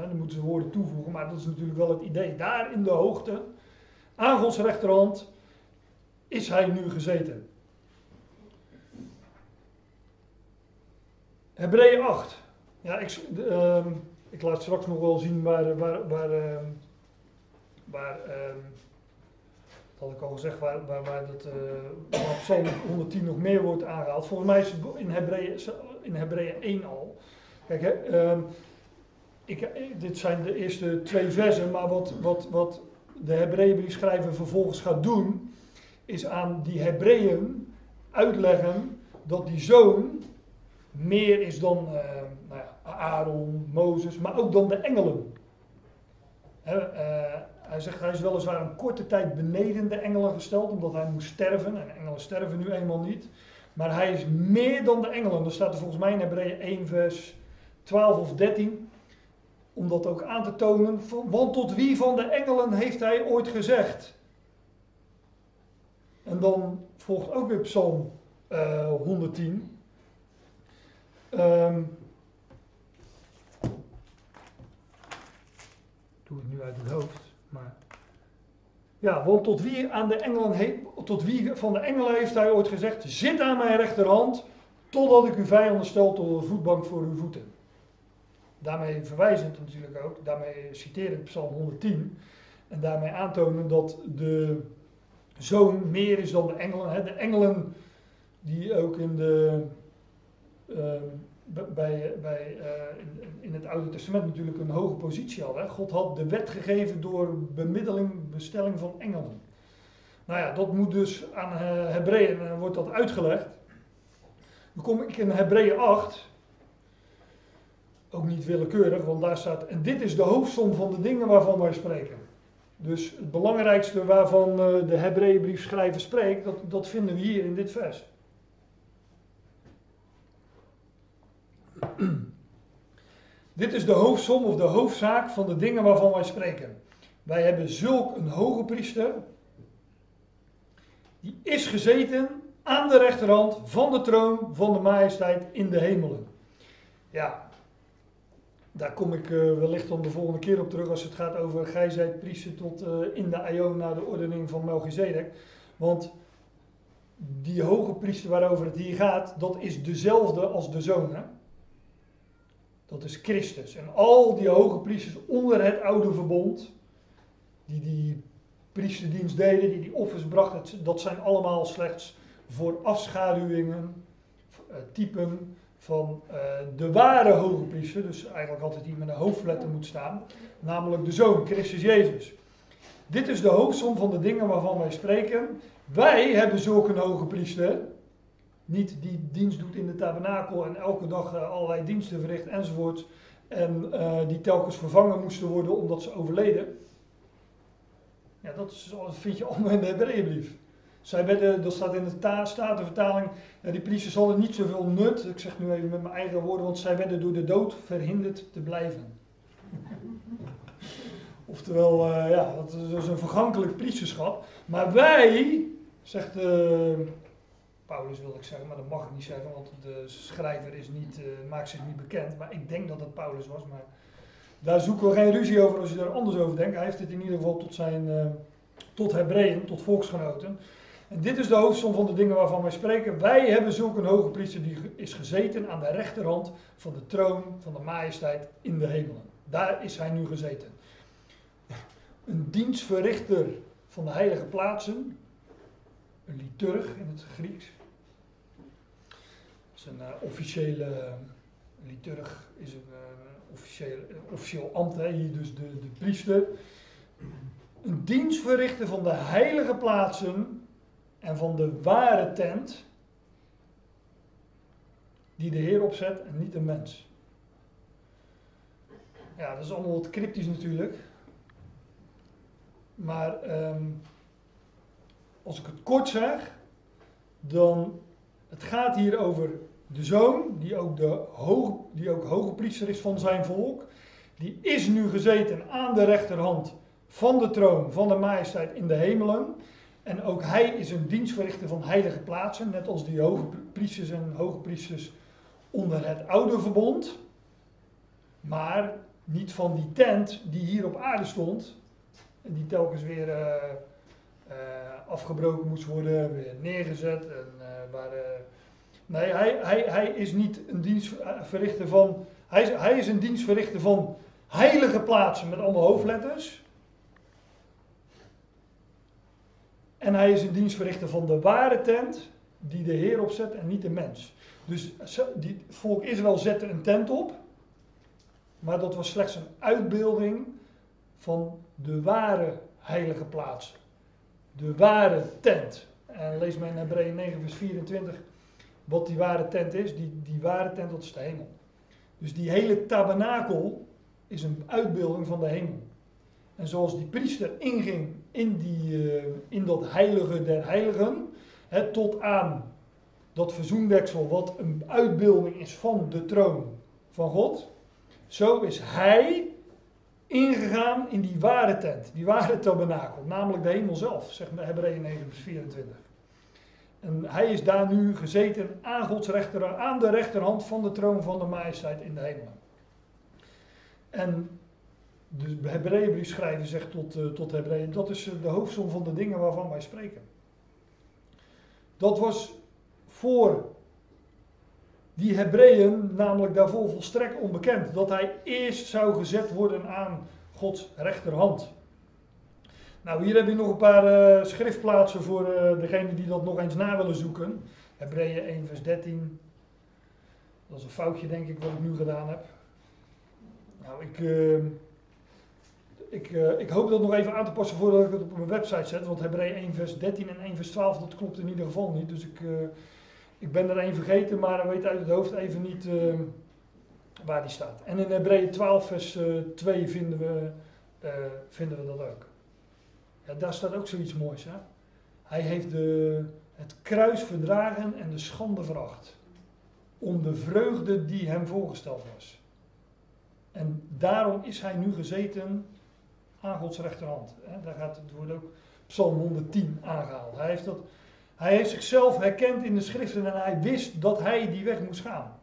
dan moeten ze woorden toevoegen, maar dat is natuurlijk wel het idee. Daar in de hoogte, aan Gods rechterhand... is hij nu gezeten. Hebreeën 8. Ja, ik laat straks nog wel zien dat had ik al gezegd, waar Psalm 110 nog meer wordt aangehaald. Volgens mij is het in Hebreeën 1 al. Kijk, dit zijn de eerste 2 versen, maar wat de Hebreeënbrief schrijver vervolgens gaat doen... is aan die Hebreeën uitleggen dat die zoon meer is dan Aaron, Mozes, maar ook dan de engelen. Hij zegt, hij is weliswaar een korte tijd beneden de engelen gesteld, omdat hij moest sterven. En engelen sterven nu eenmaal niet. Maar hij is meer dan de engelen. Dat staat er volgens mij in Hebreeën 1 vers 12 of 13. Om dat ook aan te tonen. Want tot wie van de engelen heeft hij ooit gezegd? En dan volgt ook weer Psalm 110. Ik doe het nu uit het hoofd. Maar... Ja, want tot wie van de engelen heeft hij ooit gezegd... Zit aan mijn rechterhand totdat ik uw vijanden stel tot een voetbank voor uw voeten. Daarmee verwijzend natuurlijk ook. Daarmee citeer ik Psalm 110. En daarmee aantonen dat de... zoon meer is dan de engelen. Hè? De engelen die ook in het Oude Testament natuurlijk een hoge positie hadden. God had de wet gegeven door bemiddeling, bestelling van engelen. Nou ja, dat moet dus aan Hebreeën, wordt dat uitgelegd. Dan kom ik in Hebreeën 8. Ook niet willekeurig, want daar staat... En dit is de hoofdsom van de dingen waarvan wij spreken. Dus het belangrijkste waarvan de Hebreeënbriefschrijver spreekt, dat vinden we hier in dit vers. Dit is de hoofdsom of de hoofdzaak van de dingen waarvan wij spreken. Wij hebben zulk een hoge priester, die is gezeten aan de rechterhand van de troon van de majesteit in de hemelen. Ja, daar kom ik wellicht dan de volgende keer op terug als het gaat over gij zijt priester tot in de aion naar de ordening van Melchizedek. Want die hoge priester waarover het hier gaat, dat is dezelfde als de zoon, hè? Dat is Christus. En al die hoge priesters onder het oude verbond, die priesterdienst deden, die offers brachten, dat zijn allemaal slechts voorafschaduwingen, typen van de ware hoge priester. Dus eigenlijk altijd die met een hoofdletter moet staan, namelijk de zoon, Christus Jezus. Dit is de hoofdsom van de dingen waarvan wij spreken. Wij hebben zulk een hoge priester, niet die dienst doet in de tabernakel en elke dag allerlei diensten verricht enzovoort. En die telkens vervangen moesten worden omdat ze overleden. Ja, dat vind je allemaal in de Hebreeënbrief. Dat staat in de Statenvertaling. Ja, die priesters hadden niet zoveel nut. Ik zeg nu even met mijn eigen woorden, want zij werden door de dood verhinderd te blijven. Oftewel, ja, dat is een vergankelijk priesterschap. Maar wij, zegt Paulus wil ik zeggen, maar dat mag ik niet zeggen, want de schrijver is niet, maakt zich niet bekend. Maar ik denk dat het Paulus was, maar daar zoeken we geen ruzie over als je daar anders over denkt. Hij heeft het in ieder geval tot Hebreeën, tot volksgenoten. En dit is de hoofdsom van de dingen waarvan wij spreken. Wij hebben zulk een hoge priester die is gezeten aan de rechterhand van de troon van de majesteit in de hemelen. Daar is hij nu gezeten. Een dienstverrichter van de heilige plaatsen. Een liturg in het Grieks. Dat is een officiële liturg, is een officieel ambt, hè? Hier dus de priester. Een dienstverrichter van de heilige plaatsen en van de ware tent die de Heer opzet en niet een mens. Ja, dat is allemaal wat cryptisch natuurlijk. Maar als ik het kort zeg, dan het gaat hier over de zoon, die ook hoge priester is van zijn volk. Die is nu gezeten aan de rechterhand van de troon van de majesteit in de hemelen. En ook hij is een dienstverrichter van heilige plaatsen, net als die hoge priesters en hoge priesters onder het oude verbond. Maar niet van die tent die hier op aarde stond en die telkens weer afgebroken moest worden, weer neergezet. Hij is een dienstverrichter van heilige plaatsen met allemaal hoofdletters. En hij is een dienstverrichter van de ware tent die de Heer opzet en niet de mens. Dus die volk Israël zette een tent op, maar dat was slechts een uitbeelding van de ware heilige plaatsen. De ware tent. En lees maar in Hebreeën 9 vers 24 wat die ware tent is. Die ware tent, dat is de hemel. Dus die hele tabernakel is een uitbeelding van de hemel. En zoals die priester inging in dat heilige der heiligen, tot aan dat verzoendeksel wat een uitbeelding is van de troon van God. Zo is hij ingegaan in die ware tent, die ware tabernakel, namelijk de hemel zelf, zegt Hebreeën 9 vers 24. En hij is daar nu gezeten aan Gods rechterhand, aan de rechterhand van de troon van de majesteit in de hemelen. En de Hebreeënbriefschrijver zegt tot Hebreeën, dat is de hoofdsom van de dingen waarvan wij spreken. Dat was voor die Hebreeën namelijk daarvoor volstrekt onbekend, dat hij eerst zou gezet worden aan Gods rechterhand. Nou, hier heb je nog een paar schriftplaatsen voor degenen die dat nog eens na willen zoeken. Hebreeën 1 vers 13. Dat is een foutje denk ik wat ik nu gedaan heb. Nou, ik hoop dat nog even aan te passen voordat ik het op mijn website zet. Want Hebreeën 1 vers 13 en 1 vers 12, dat klopt in ieder geval niet. Dus ik ben er één vergeten, maar weet uit het hoofd even niet waar die staat. En in Hebreeën 12 vers 2 vinden we dat ook. Ja, daar staat ook zoiets moois, hè? Hij heeft het kruis verdragen en de schande veracht, om de vreugde die hem voorgesteld was. En daarom is hij nu gezeten aan Gods rechterhand. Daar gaat het woord ook Psalm 110 aangehaald. Hij heeft zichzelf herkend in de schriften en hij wist dat hij die weg moest gaan.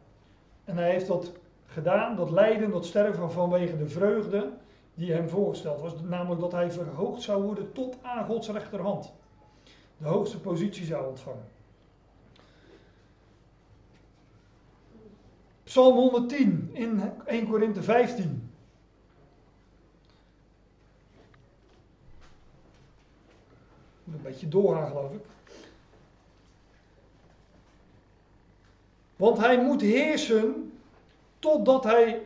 En hij heeft dat gedaan, dat lijden, dat sterven vanwege de vreugde die hem voorgesteld was. Namelijk dat hij verhoogd zou worden tot aan Gods rechterhand. De hoogste positie zou ontvangen. Psalm 110 in 1 Korinthe 15. Moet een beetje doorgaan, geloof ik. Want hij moet heersen totdat hij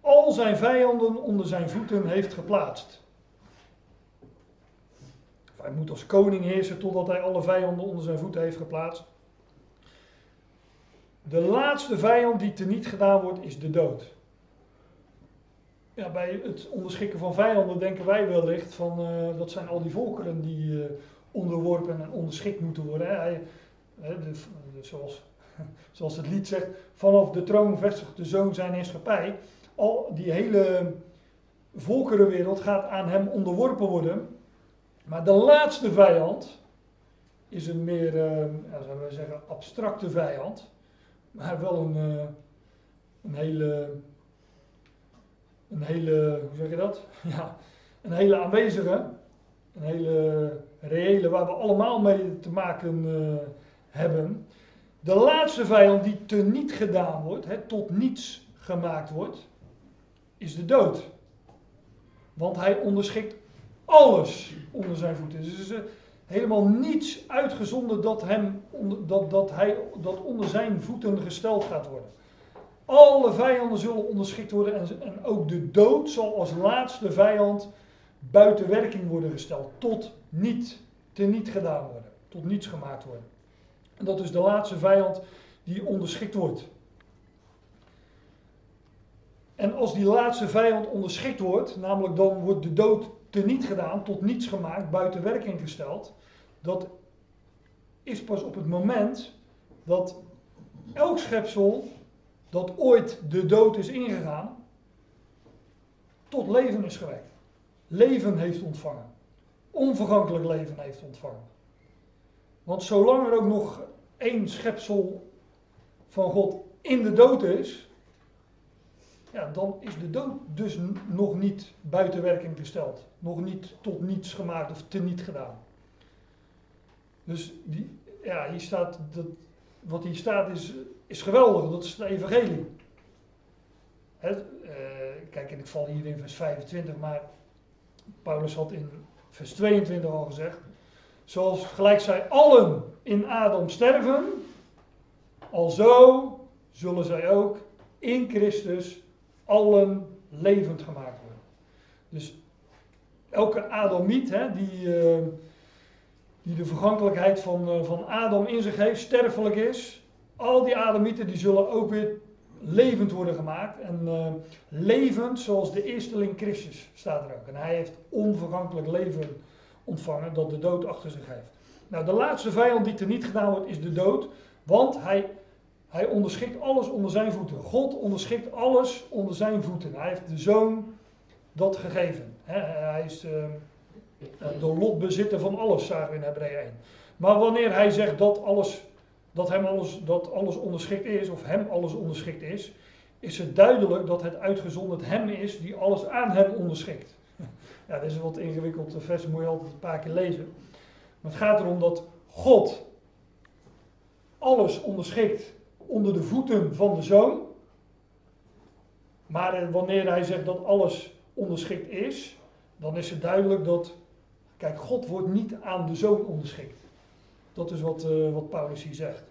al zijn vijanden onder zijn voeten heeft geplaatst. Of hij moet als koning heersen totdat hij alle vijanden onder zijn voeten heeft geplaatst. De laatste vijand die teniet gedaan wordt is de dood. Ja, bij het onderschikken van vijanden denken wij wellicht van dat zijn al die volkeren die onderworpen en onderschikt moeten worden. Zoals het lied zegt, vanaf de troon vestigt de zoon zijn heerschappij. Al die hele volkerenwereld gaat aan hem onderworpen worden. Maar de laatste vijand is een meer, zouden wij zeggen, abstracte vijand. Maar wel een hele, hoe zeg je dat? Ja, een hele aanwezige, een hele reële, waar we allemaal mee te maken hebben. De laatste vijand die teniet gedaan wordt, tot niets gemaakt wordt, is de dood. Want hij onderschikt alles onder zijn voeten. Dus helemaal niets uitgezonden dat onder zijn voeten gesteld gaat worden. Alle vijanden zullen onderschikt worden en ook de dood zal als laatste vijand buiten werking worden gesteld. Tot niet teniet gedaan worden. Tot niets gemaakt worden. En dat is de laatste vijand die onderschikt wordt. En als die laatste vijand onderschikt wordt, namelijk dan wordt de dood teniet gedaan, tot niets gemaakt, buiten werking gesteld. Dat is pas op het moment dat elk schepsel dat ooit de dood is ingegaan, tot leven is gewekt. Leven heeft ontvangen. Onvergankelijk leven heeft ontvangen. Want zolang er ook nog één schepsel van God in de dood is, ja, dan is de dood dus nog niet buiten werking gesteld. Nog niet tot niets gemaakt of teniet gedaan. Dus hier staat, wat hier staat is geweldig. Dat is de evangelie. Kijk, en ik val hier in vers 25, maar Paulus had in vers 22 al gezegd. Zoals gelijk zij allen in Adam sterven, alzo zullen zij ook in Christus allen levend gemaakt worden. Dus elke Adamiet die de vergankelijkheid van Adam in zich heeft, sterfelijk is, al die Adamieten die zullen ook weer levend worden gemaakt. En levend zoals de eersteling Christus staat er ook. En hij heeft onvergankelijk leven ontvangen dat de dood achter zich heeft. Nou, de laatste vijand die teniet gedaan wordt is de dood, want hij onderschikt alles onder zijn voeten. God onderschikt alles onder zijn voeten. Hij heeft de zoon dat gegeven. Hij is de lotbezitter van alles, zagen we in Hebreeën 1. Maar wanneer hij zegt dat alles onderschikt is, of hem alles onderschikt is, is het duidelijk dat het uitgezonderd hem is die alles aan hem onderschikt. Ja, dit is een wat ingewikkeld vers, moet je altijd een paar keer lezen. Maar het gaat erom dat God alles onderschikt onder de voeten van de zoon. Maar wanneer hij zegt dat alles onderschikt is, dan is het duidelijk dat, kijk, God wordt niet aan de zoon onderschikt. Dat is wat Paulus hier zegt.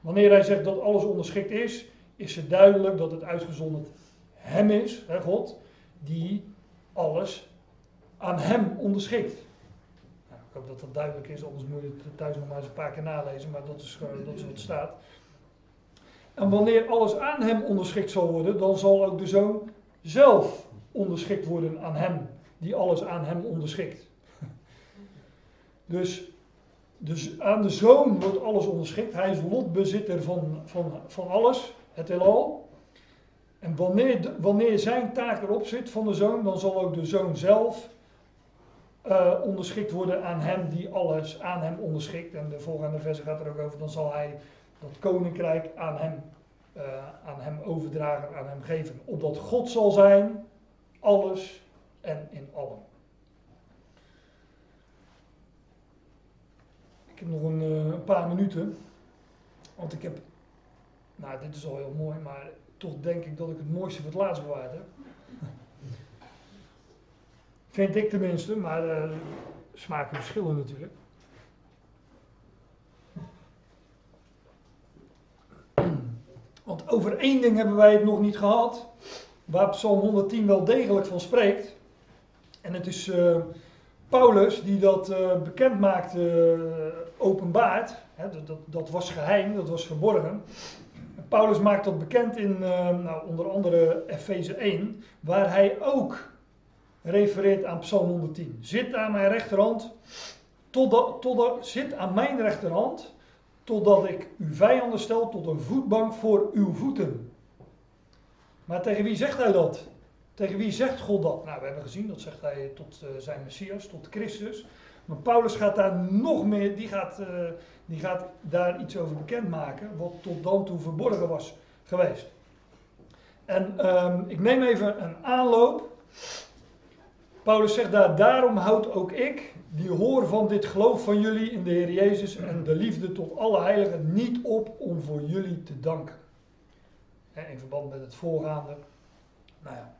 Wanneer hij zegt dat alles onderschikt is, is het duidelijk dat het uitgezonderd hem is, God, die alles aan hem onderschikt. Nou, ik hoop dat dat duidelijk is, anders moet je het thuis nog maar eens een paar keer nalezen, maar dat is wat staat. En wanneer alles aan hem onderschikt zal worden, dan zal ook de zoon zelf onderschikt worden aan hem, die alles aan hem onderschikt. Dus aan de zoon wordt alles onderschikt, hij is lotbezitter van alles, het heelal. En wanneer zijn taak erop zit van de zoon, dan zal ook de zoon zelf onderschikt worden aan hem die alles aan hem onderschikt. En de volgende verse gaat er ook over, dan zal hij dat koninkrijk aan hem overdragen, aan hem geven. Opdat God zal zijn, alles en in allen. Ik heb nog een paar minuten, want ik heb, nou dit is al heel mooi, maar toch denk ik dat ik het mooiste voor het laatst bewaard heb. Vind ik tenminste, maar smaken verschillen natuurlijk. Want over één ding hebben wij het nog niet gehad, waar Psalm 110 wel degelijk van spreekt. En het is Paulus die dat bekend maakt, openbaart. Hè, dat was geheim, dat was verborgen. En Paulus maakt dat bekend in onder andere Efeze 1, waar hij ook refereert aan Psalm 110. Zit aan mijn rechterhand, totdat ik uw vijanden stel tot een voetbank voor uw voeten. Maar tegen wie zegt hij dat? Tegen wie zegt God dat? Nou, we hebben gezien, dat zegt hij tot zijn Messias, tot Christus. Maar Paulus gaat daar nog meer, die gaat daar iets over bekendmaken, wat tot dan toe verborgen was geweest. En ik neem even een aanloop. Paulus zegt daar, daarom houd ook ik, die hoor van dit geloof van jullie in de Heer Jezus en de liefde tot alle heiligen, niet op om voor jullie te danken. In verband met het voorgaande, nou ja,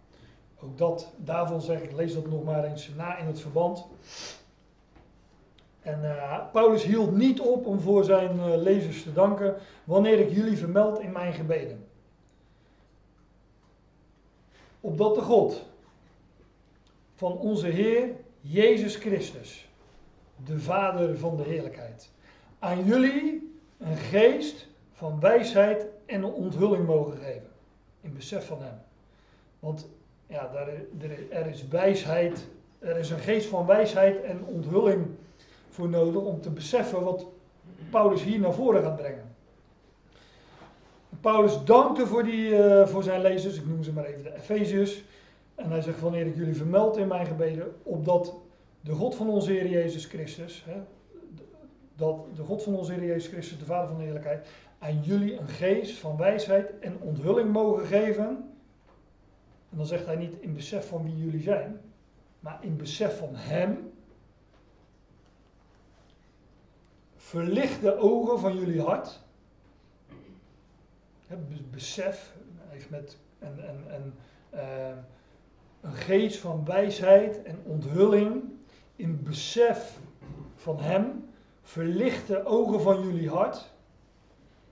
ook dat, daarvan zeg ik, lees dat nog maar eens na in het verband. En Paulus hield niet op om voor zijn lezers te danken, wanneer ik jullie vermeld in mijn gebeden. Opdat de God van onze Heer Jezus Christus, de Vader van de heerlijkheid, aan jullie een geest van wijsheid en een onthulling mogen geven. In besef van hem. Want ja, er is wijsheid, er is een geest van wijsheid en onthulling voor nodig om te beseffen wat Paulus hier naar voren gaat brengen. Paulus dankte voor zijn lezers, ik noem ze maar even de Efeziërs. En hij zegt, wanneer ik jullie vermeld in mijn gebeden, opdat de God van onze Heer Jezus Christus, de Vader van de heerlijkheid, aan jullie een geest van wijsheid en onthulling mogen geven. En dan zegt hij niet in besef van wie jullie zijn, maar in besef van hem. Verlicht de ogen van jullie hart. Besef heeft met een geest van wijsheid en onthulling in besef van hem. Verlicht de ogen van jullie hart,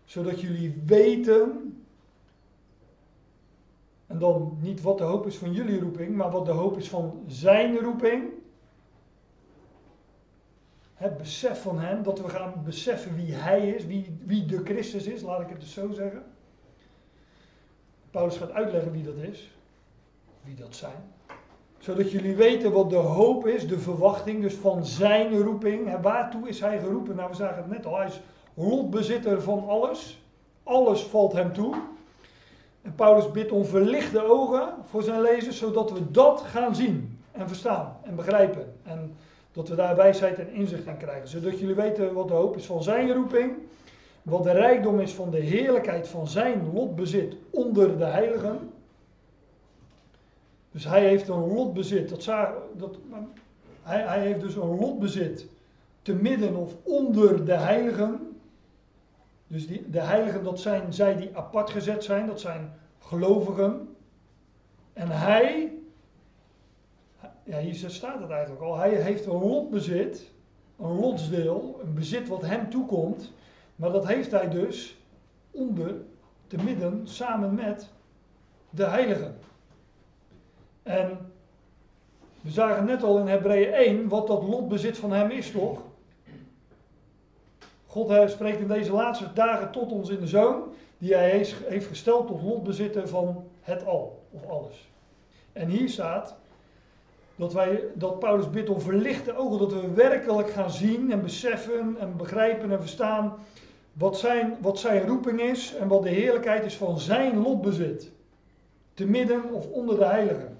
zodat jullie weten, en dan niet wat de hoop is van jullie roeping, maar wat de hoop is van zijn roeping. Het besef van hem, dat we gaan beseffen wie hij is, wie de Christus is, laat ik het dus zo zeggen. Paulus gaat uitleggen wie dat is. Wie dat zijn. Zodat jullie weten wat de hoop is, de verwachting dus van zijn roeping. En waartoe is hij geroepen? Nou, we zagen het net al. Hij is lotbezitter van alles. Alles valt hem toe. En Paulus bidt om verlichte ogen voor zijn lezers, zodat we dat gaan zien en verstaan en begrijpen. En dat we daar wijsheid en inzicht in krijgen. Zodat jullie weten wat de hoop is van zijn roeping. Wat de rijkdom is van de heerlijkheid van zijn lotbezit onder de heiligen. Dus hij heeft een lotbezit. Hij heeft dus een lotbezit te midden of onder de heiligen. Dus de heiligen, dat zijn zij die apart gezet zijn. Dat zijn gelovigen. En hij, ja, hier staat het eigenlijk al. Hij heeft een lotbezit. Een lotsdeel. Een bezit wat hem toekomt. Maar dat heeft hij dus te midden, samen met de heiligen. En we zagen net al in Hebreeën 1 wat dat lotbezit van hem is, toch? God spreekt in deze laatste dagen tot ons in de Zoon, die hij heeft gesteld tot lotbezitter van het al, of alles. En hier staat dat Paulus bidt om verlichte ogen, dat we werkelijk gaan zien en beseffen en begrijpen en verstaan wat zijn roeping is en wat de heerlijkheid is van zijn lotbezit. te midden of onder de heiligen.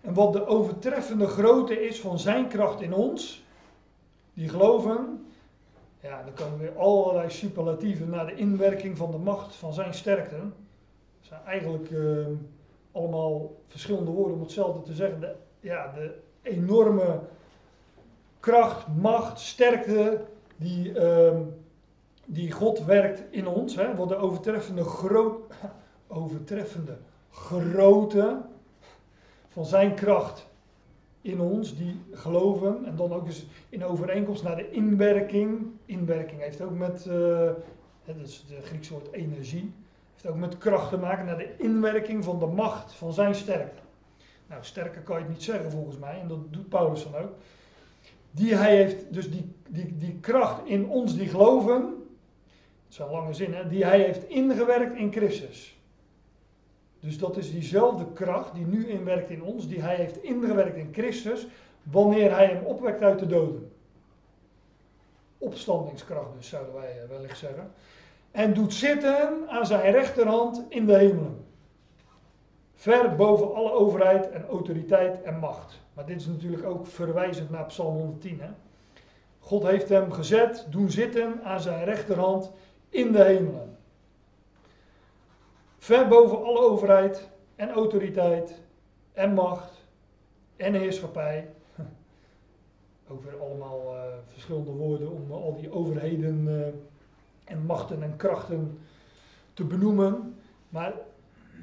En wat de overtreffende grootte is van zijn kracht in ons, die geloven, ja, dan komen weer allerlei superlatieven naar de inwerking van de macht van zijn sterkte. Dat zijn eigenlijk allemaal verschillende woorden om hetzelfde te zeggen. De enorme kracht, macht, sterkte die God werkt in ons. Hè, wat de overtreffende grootte van zijn kracht in ons, die geloven. En dan ook dus in overeenkomst naar de inwerking. Inwerking heeft ook met, dat is het Griekse woord energie, heeft ook met kracht te maken, naar de inwerking van de macht van zijn sterkte. Nou, sterker kan je het niet zeggen volgens mij, en dat doet Paulus dan ook. Hij heeft dus die kracht in ons die geloven, dat zijn lange zinnen, die hij heeft ingewerkt in Christus. Dus dat is diezelfde kracht die nu inwerkt in ons, die hij heeft ingewerkt in Christus, wanneer hij hem opwekt uit de doden. Opstandingskracht dus, zouden wij wellicht zeggen. En doet zitten aan zijn rechterhand in de hemelen. Ver boven alle overheid en autoriteit en macht. Maar dit is natuurlijk ook verwijzend naar Psalm 110. Hè? God heeft hem gezet, doen zitten aan zijn rechterhand in de hemelen. Ver boven alle overheid en autoriteit en macht en heerschappij. Ook weer allemaal verschillende woorden om al die overheden en machten en krachten te benoemen. Maar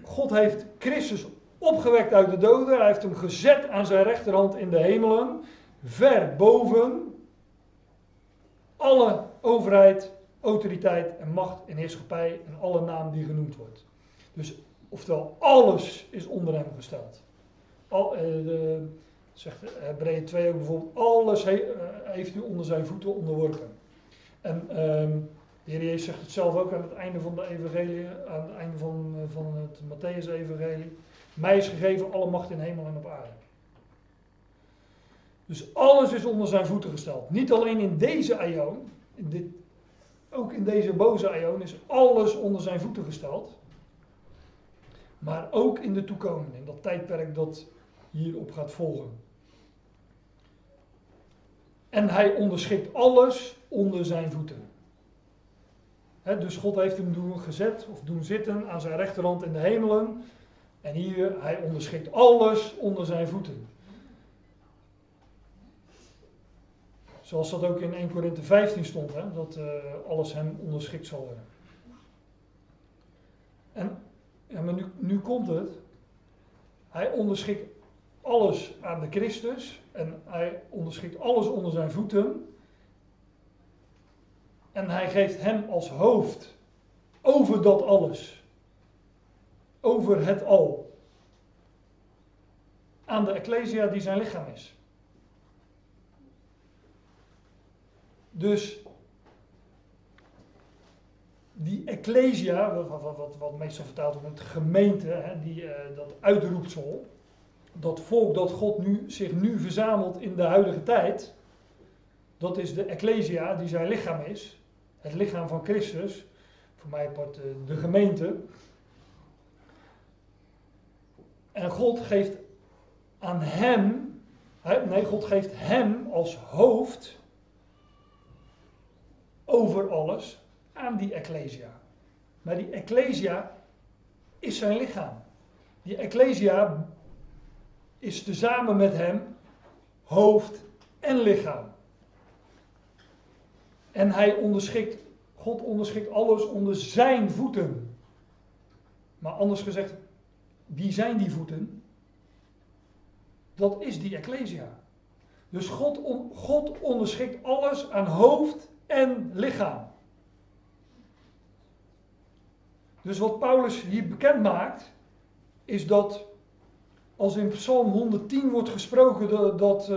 God heeft Christus opgewekt uit de doden. Hij heeft hem gezet aan zijn rechterhand in de hemelen. Ver boven alle overheid, autoriteit en macht en heerschappij en alle naam die genoemd wordt. Dus oftewel alles is onder hem gesteld. Zegt Hebreeën 2 ook bijvoorbeeld, alles heeft u onder zijn voeten onderworpen. En de Heer Jezus zegt het zelf ook aan het einde van de evangelie, aan het einde van het Mattheüs-evangelie. Mij is gegeven alle macht in hemel en op aarde. Dus alles is onder zijn voeten gesteld. Niet alleen in deze aion, ook in deze boze aion is alles onder zijn voeten gesteld. Maar ook in de toekomende, in dat tijdperk dat hierop gaat volgen. En hij onderschikt alles onder zijn voeten. Dus God heeft hem doen zitten aan zijn rechterhand in de hemelen. En hier, hij onderschikt alles onder zijn voeten. Zoals dat ook in 1 Korinthe 15 stond, hè? Dat alles hem onderschikt zal worden. Maar nu komt het. Hij onderschikt alles aan de Christus. En hij onderschikt alles onder zijn voeten. En hij geeft hem als hoofd over dat alles. Over het al. Aan de Ecclesia die zijn lichaam is. Dus die Ecclesia, wat meestal vertaald wordt met gemeente, hè, dat uitroepsel, dat volk dat God zich nu verzamelt in de huidige tijd, dat is de Ecclesia die zijn lichaam is, het lichaam van Christus, voor mij apart de gemeente. En God geeft hem als hoofd over alles. Aan die Ecclesia. Maar die Ecclesia is zijn lichaam. Die Ecclesia is tezamen met hem hoofd en lichaam. En God onderschikt alles onder zijn voeten. Maar anders gezegd, wie zijn die voeten? Dat is die Ecclesia. Dus God onderschikt alles aan hoofd en lichaam. Dus wat Paulus hier bekend maakt, is dat als in Psalm 110 wordt gesproken dat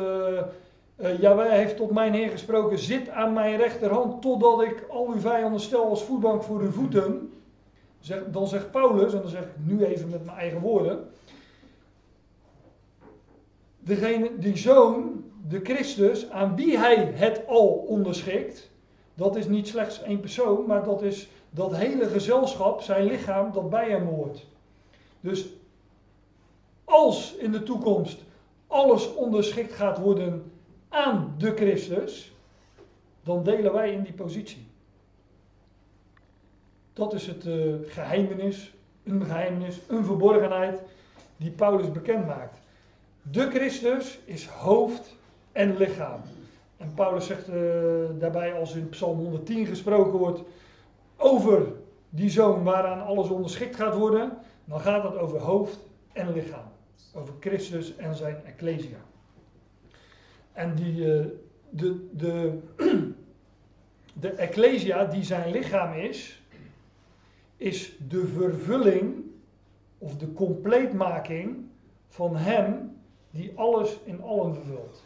Yahweh heeft tot mijn Heer gesproken, zit aan mijn rechterhand totdat ik al uw vijanden stel als voetbank voor uw voeten. Dan zegt Paulus, en dan zeg ik nu even met mijn eigen woorden, die zoon, de Christus, aan wie hij het al onderschikt, dat is niet slechts één persoon, maar dat is dat hele gezelschap, zijn lichaam, dat bij hem hoort. Dus als in de toekomst alles onderschikt gaat worden aan de Christus, dan delen wij in die positie. Dat is het geheimnis, een verborgenheid die Paulus bekend maakt. De Christus is hoofd en lichaam. En Paulus zegt daarbij, als in Psalm 110 gesproken wordt over die zoon waaraan alles onderschikt gaat worden, dan gaat dat over hoofd en lichaam. Over Christus en zijn Ecclesia. En de Ecclesia die zijn lichaam is de vervulling of de compleetmaking van hem die alles in allen vervult.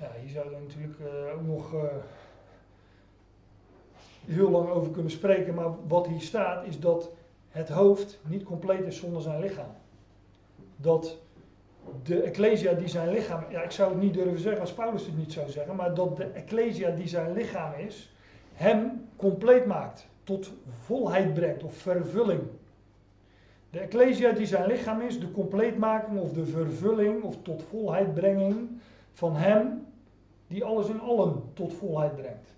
Ja, hier zouden we natuurlijk ook nog heel lang over kunnen spreken, maar wat hier staat is dat het hoofd niet compleet is zonder zijn lichaam. Dat de Ecclesia die zijn lichaam, ja, ik zou het niet durven zeggen als Paulus het niet zou zeggen, maar dat de Ecclesia die zijn lichaam is, hem compleet maakt, tot volheid brengt of vervulling. De Ecclesia die zijn lichaam is, de compleetmaking of de vervulling of tot volheid brenging van hem die alles in allen tot volheid brengt.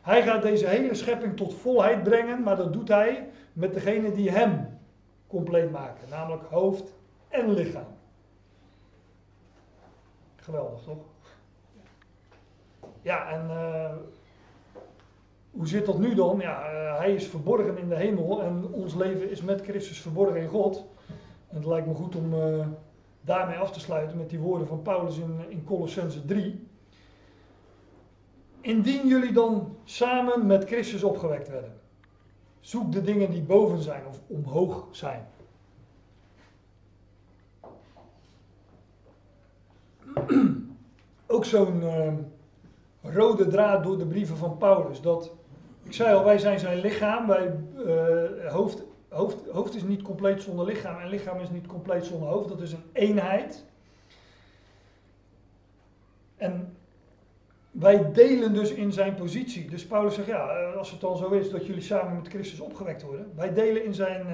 Hij gaat deze hele schepping tot volheid brengen, maar dat doet hij met degene die hem compleet maken, namelijk hoofd en lichaam. Geweldig, toch? Ja, en hoe zit dat nu dan? Ja, hij is verborgen in de hemel en ons leven is met Christus verborgen in God. En het lijkt me goed om daarmee af te sluiten met die woorden van Paulus in Colossense 3. Indien jullie dan samen met Christus opgewekt werden, zoek de dingen die boven zijn of omhoog zijn. Ook zo'n rode draad door de brieven van Paulus. Dat, ik zei al, wij zijn zijn lichaam. Hoofd is niet compleet zonder lichaam en lichaam is niet compleet zonder hoofd. Dat is een eenheid. En wij delen dus in zijn positie. Dus Paulus zegt, ja, als het dan zo is dat jullie samen met Christus opgewekt worden. Wij delen in zijn,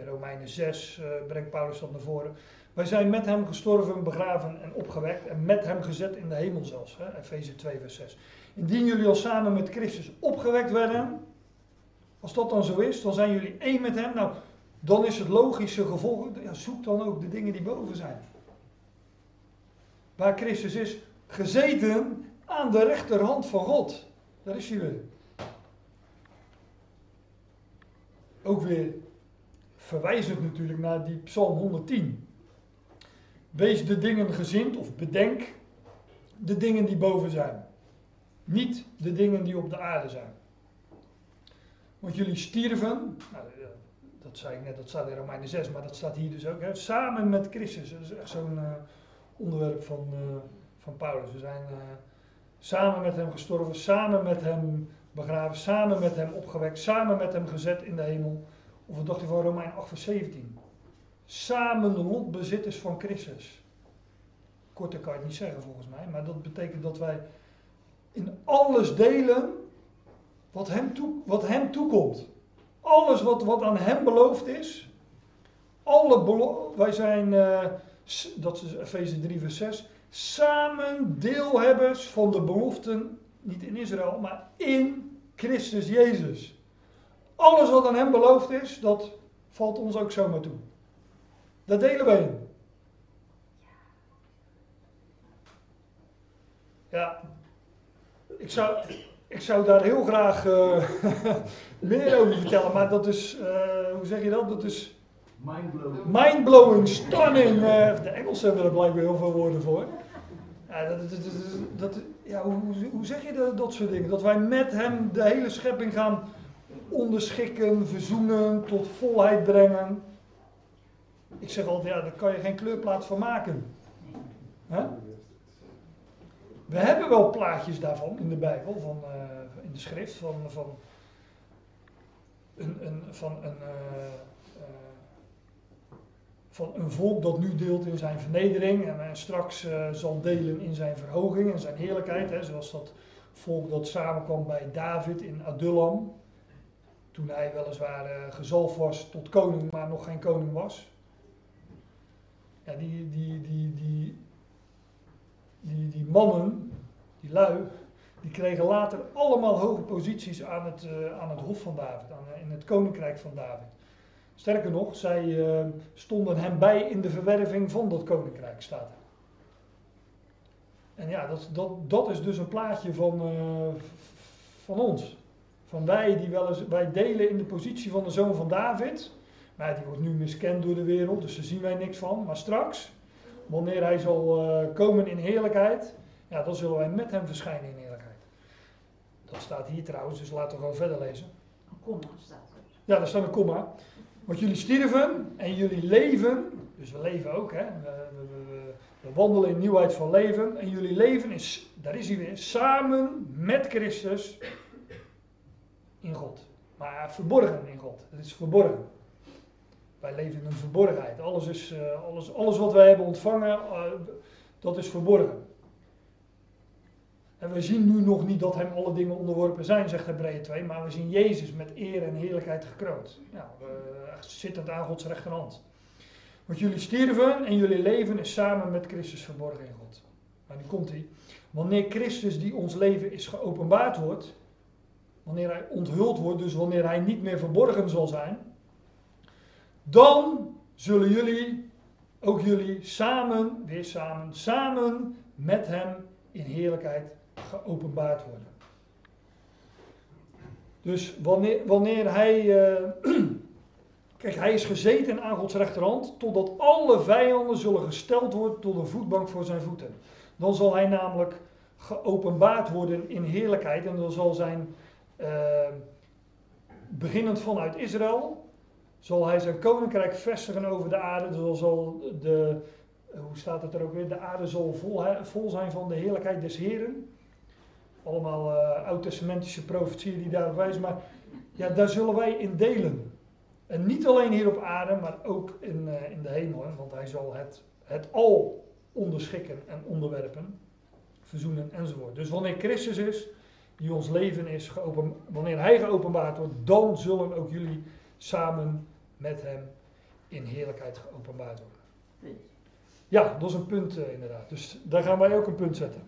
in Romeinen 6 brengt Paulus dat naar voren. Wij zijn met hem gestorven, begraven en opgewekt en met hem gezet in de hemel zelfs. Efeze 2 vers 6. Indien jullie al samen met Christus opgewekt werden, als dat dan zo is, dan zijn jullie één met hem. Nou, dan is het logische gevolg, ja, zoek dan ook de dingen die boven zijn. Waar Christus is, gezeten aan de rechterhand van God. Daar is hij weer. Ook weer verwijzend natuurlijk naar die Psalm 110. Wees de dingen gezind of bedenk de dingen die boven zijn. Niet de dingen die op de aarde zijn. Want jullie stierven, nou, dat zei ik net, dat staat in Romeinen 6, maar dat staat hier dus ook, hè, samen met Christus. Dat is echt zo'n onderwerp van Paulus. We zijn samen met hem gestorven, samen met hem begraven, samen met hem opgewekt, samen met hem gezet in de hemel. Of wat dacht u van Romeinen 8 vers 17? Samen lotbezitters van Christus. Korter kan je het niet zeggen volgens mij, maar dat betekent dat wij in alles delen wat hem toekomt. Alles wat aan hem beloofd is. Wij zijn, dat is Efeze 3 vers 6, samen deelhebbers van de beloften, niet in Israël, maar in Christus Jezus. Alles wat aan hem beloofd is, dat valt ons ook zomaar toe. Dat delen wij in. Ja, ik zou daar heel graag meer over vertellen, maar dat is, hoe zeg je dat? Dat is mind-blowing, stunning. De Engelsen hebben er blijkbaar heel veel woorden voor. Ja, hoe zeg je dat soort dingen? Dat wij met hem de hele schepping gaan onderschikken, verzoenen, tot volheid brengen. Ik zeg altijd, ja, daar kan je geen kleurplaat van maken. Huh? We hebben wel plaatjes daarvan in de Bijbel, in de schrift, van een volk dat nu deelt in zijn vernedering en straks zal delen in zijn verhoging en zijn heerlijkheid. Hè, zoals dat volk dat samenkwam bij David in Adullam. Toen hij weliswaar gezalfd was tot koning, maar nog geen koning was. Ja, die mannen, die lui, die kregen later allemaal hoge posities aan het Hof van David, in het Koninkrijk van David. Sterker nog, zij stonden hem bij in de verwerving van dat Koninkrijk, staat er. En ja, dat is dus een plaatje van ons. Van wij delen in de positie van de zoon van David. Maar die wordt nu miskend door de wereld, dus daar zien wij niks van. Maar straks, wanneer hij zal komen in heerlijkheid, ja, dan zullen wij met hem verschijnen in heerlijkheid. Dat staat hier trouwens, dus laten we gewoon verder lezen. Een komma staat er. Ja, daar staat een komma. Want jullie stierven en jullie leven, dus we leven ook, hè. We wandelen in nieuwheid van leven. En jullie leven is, daar is hij weer, samen met Christus in God. Maar verborgen in God. Het is verborgen. Wij leven in een verborgenheid. Alles wat wij hebben ontvangen, dat is verborgen. En we zien nu nog niet dat hem alle dingen onderworpen zijn, zegt Hebreeën 2. Maar we zien Jezus met eer en heerlijkheid gekroond. Nou, zittend aan Gods rechterhand. Want jullie stierven en jullie leven is samen met Christus verborgen in God. Maar nu komt hij. Wanneer Christus die ons leven is geopenbaard wordt, wanneer hij onthuld wordt, dus wanneer hij niet meer verborgen zal zijn, dan zullen jullie samen, weer samen met hem in heerlijkheid geopenbaard worden. Dus wanneer hij... Kijk, hij is gezeten aan Gods rechterhand, totdat alle vijanden zullen gesteld worden tot een voetbank voor zijn voeten. Dan zal hij namelijk geopenbaard worden in heerlijkheid. En dan zal zijn, beginnend vanuit Israël, zal hij zijn koninkrijk vestigen over de aarde. Dan zal hoe staat het er ook weer? De aarde zal vol zijn van de heerlijkheid des Heren. Allemaal oud-testamentische profetieën die daarop wijzen. Maar ja, daar zullen wij in delen. En niet alleen hier op aarde, maar ook in de hemel. Want hij zal het al onderschikken en onderwerpen. Verzoenen enzovoort. Dus wanneer Christus is, die ons leven is, wanneer hij geopenbaard wordt, dan zullen ook jullie samen met hem in heerlijkheid geopenbaard worden. Ja, dat is een punt inderdaad. Dus daar gaan wij ook een punt zetten.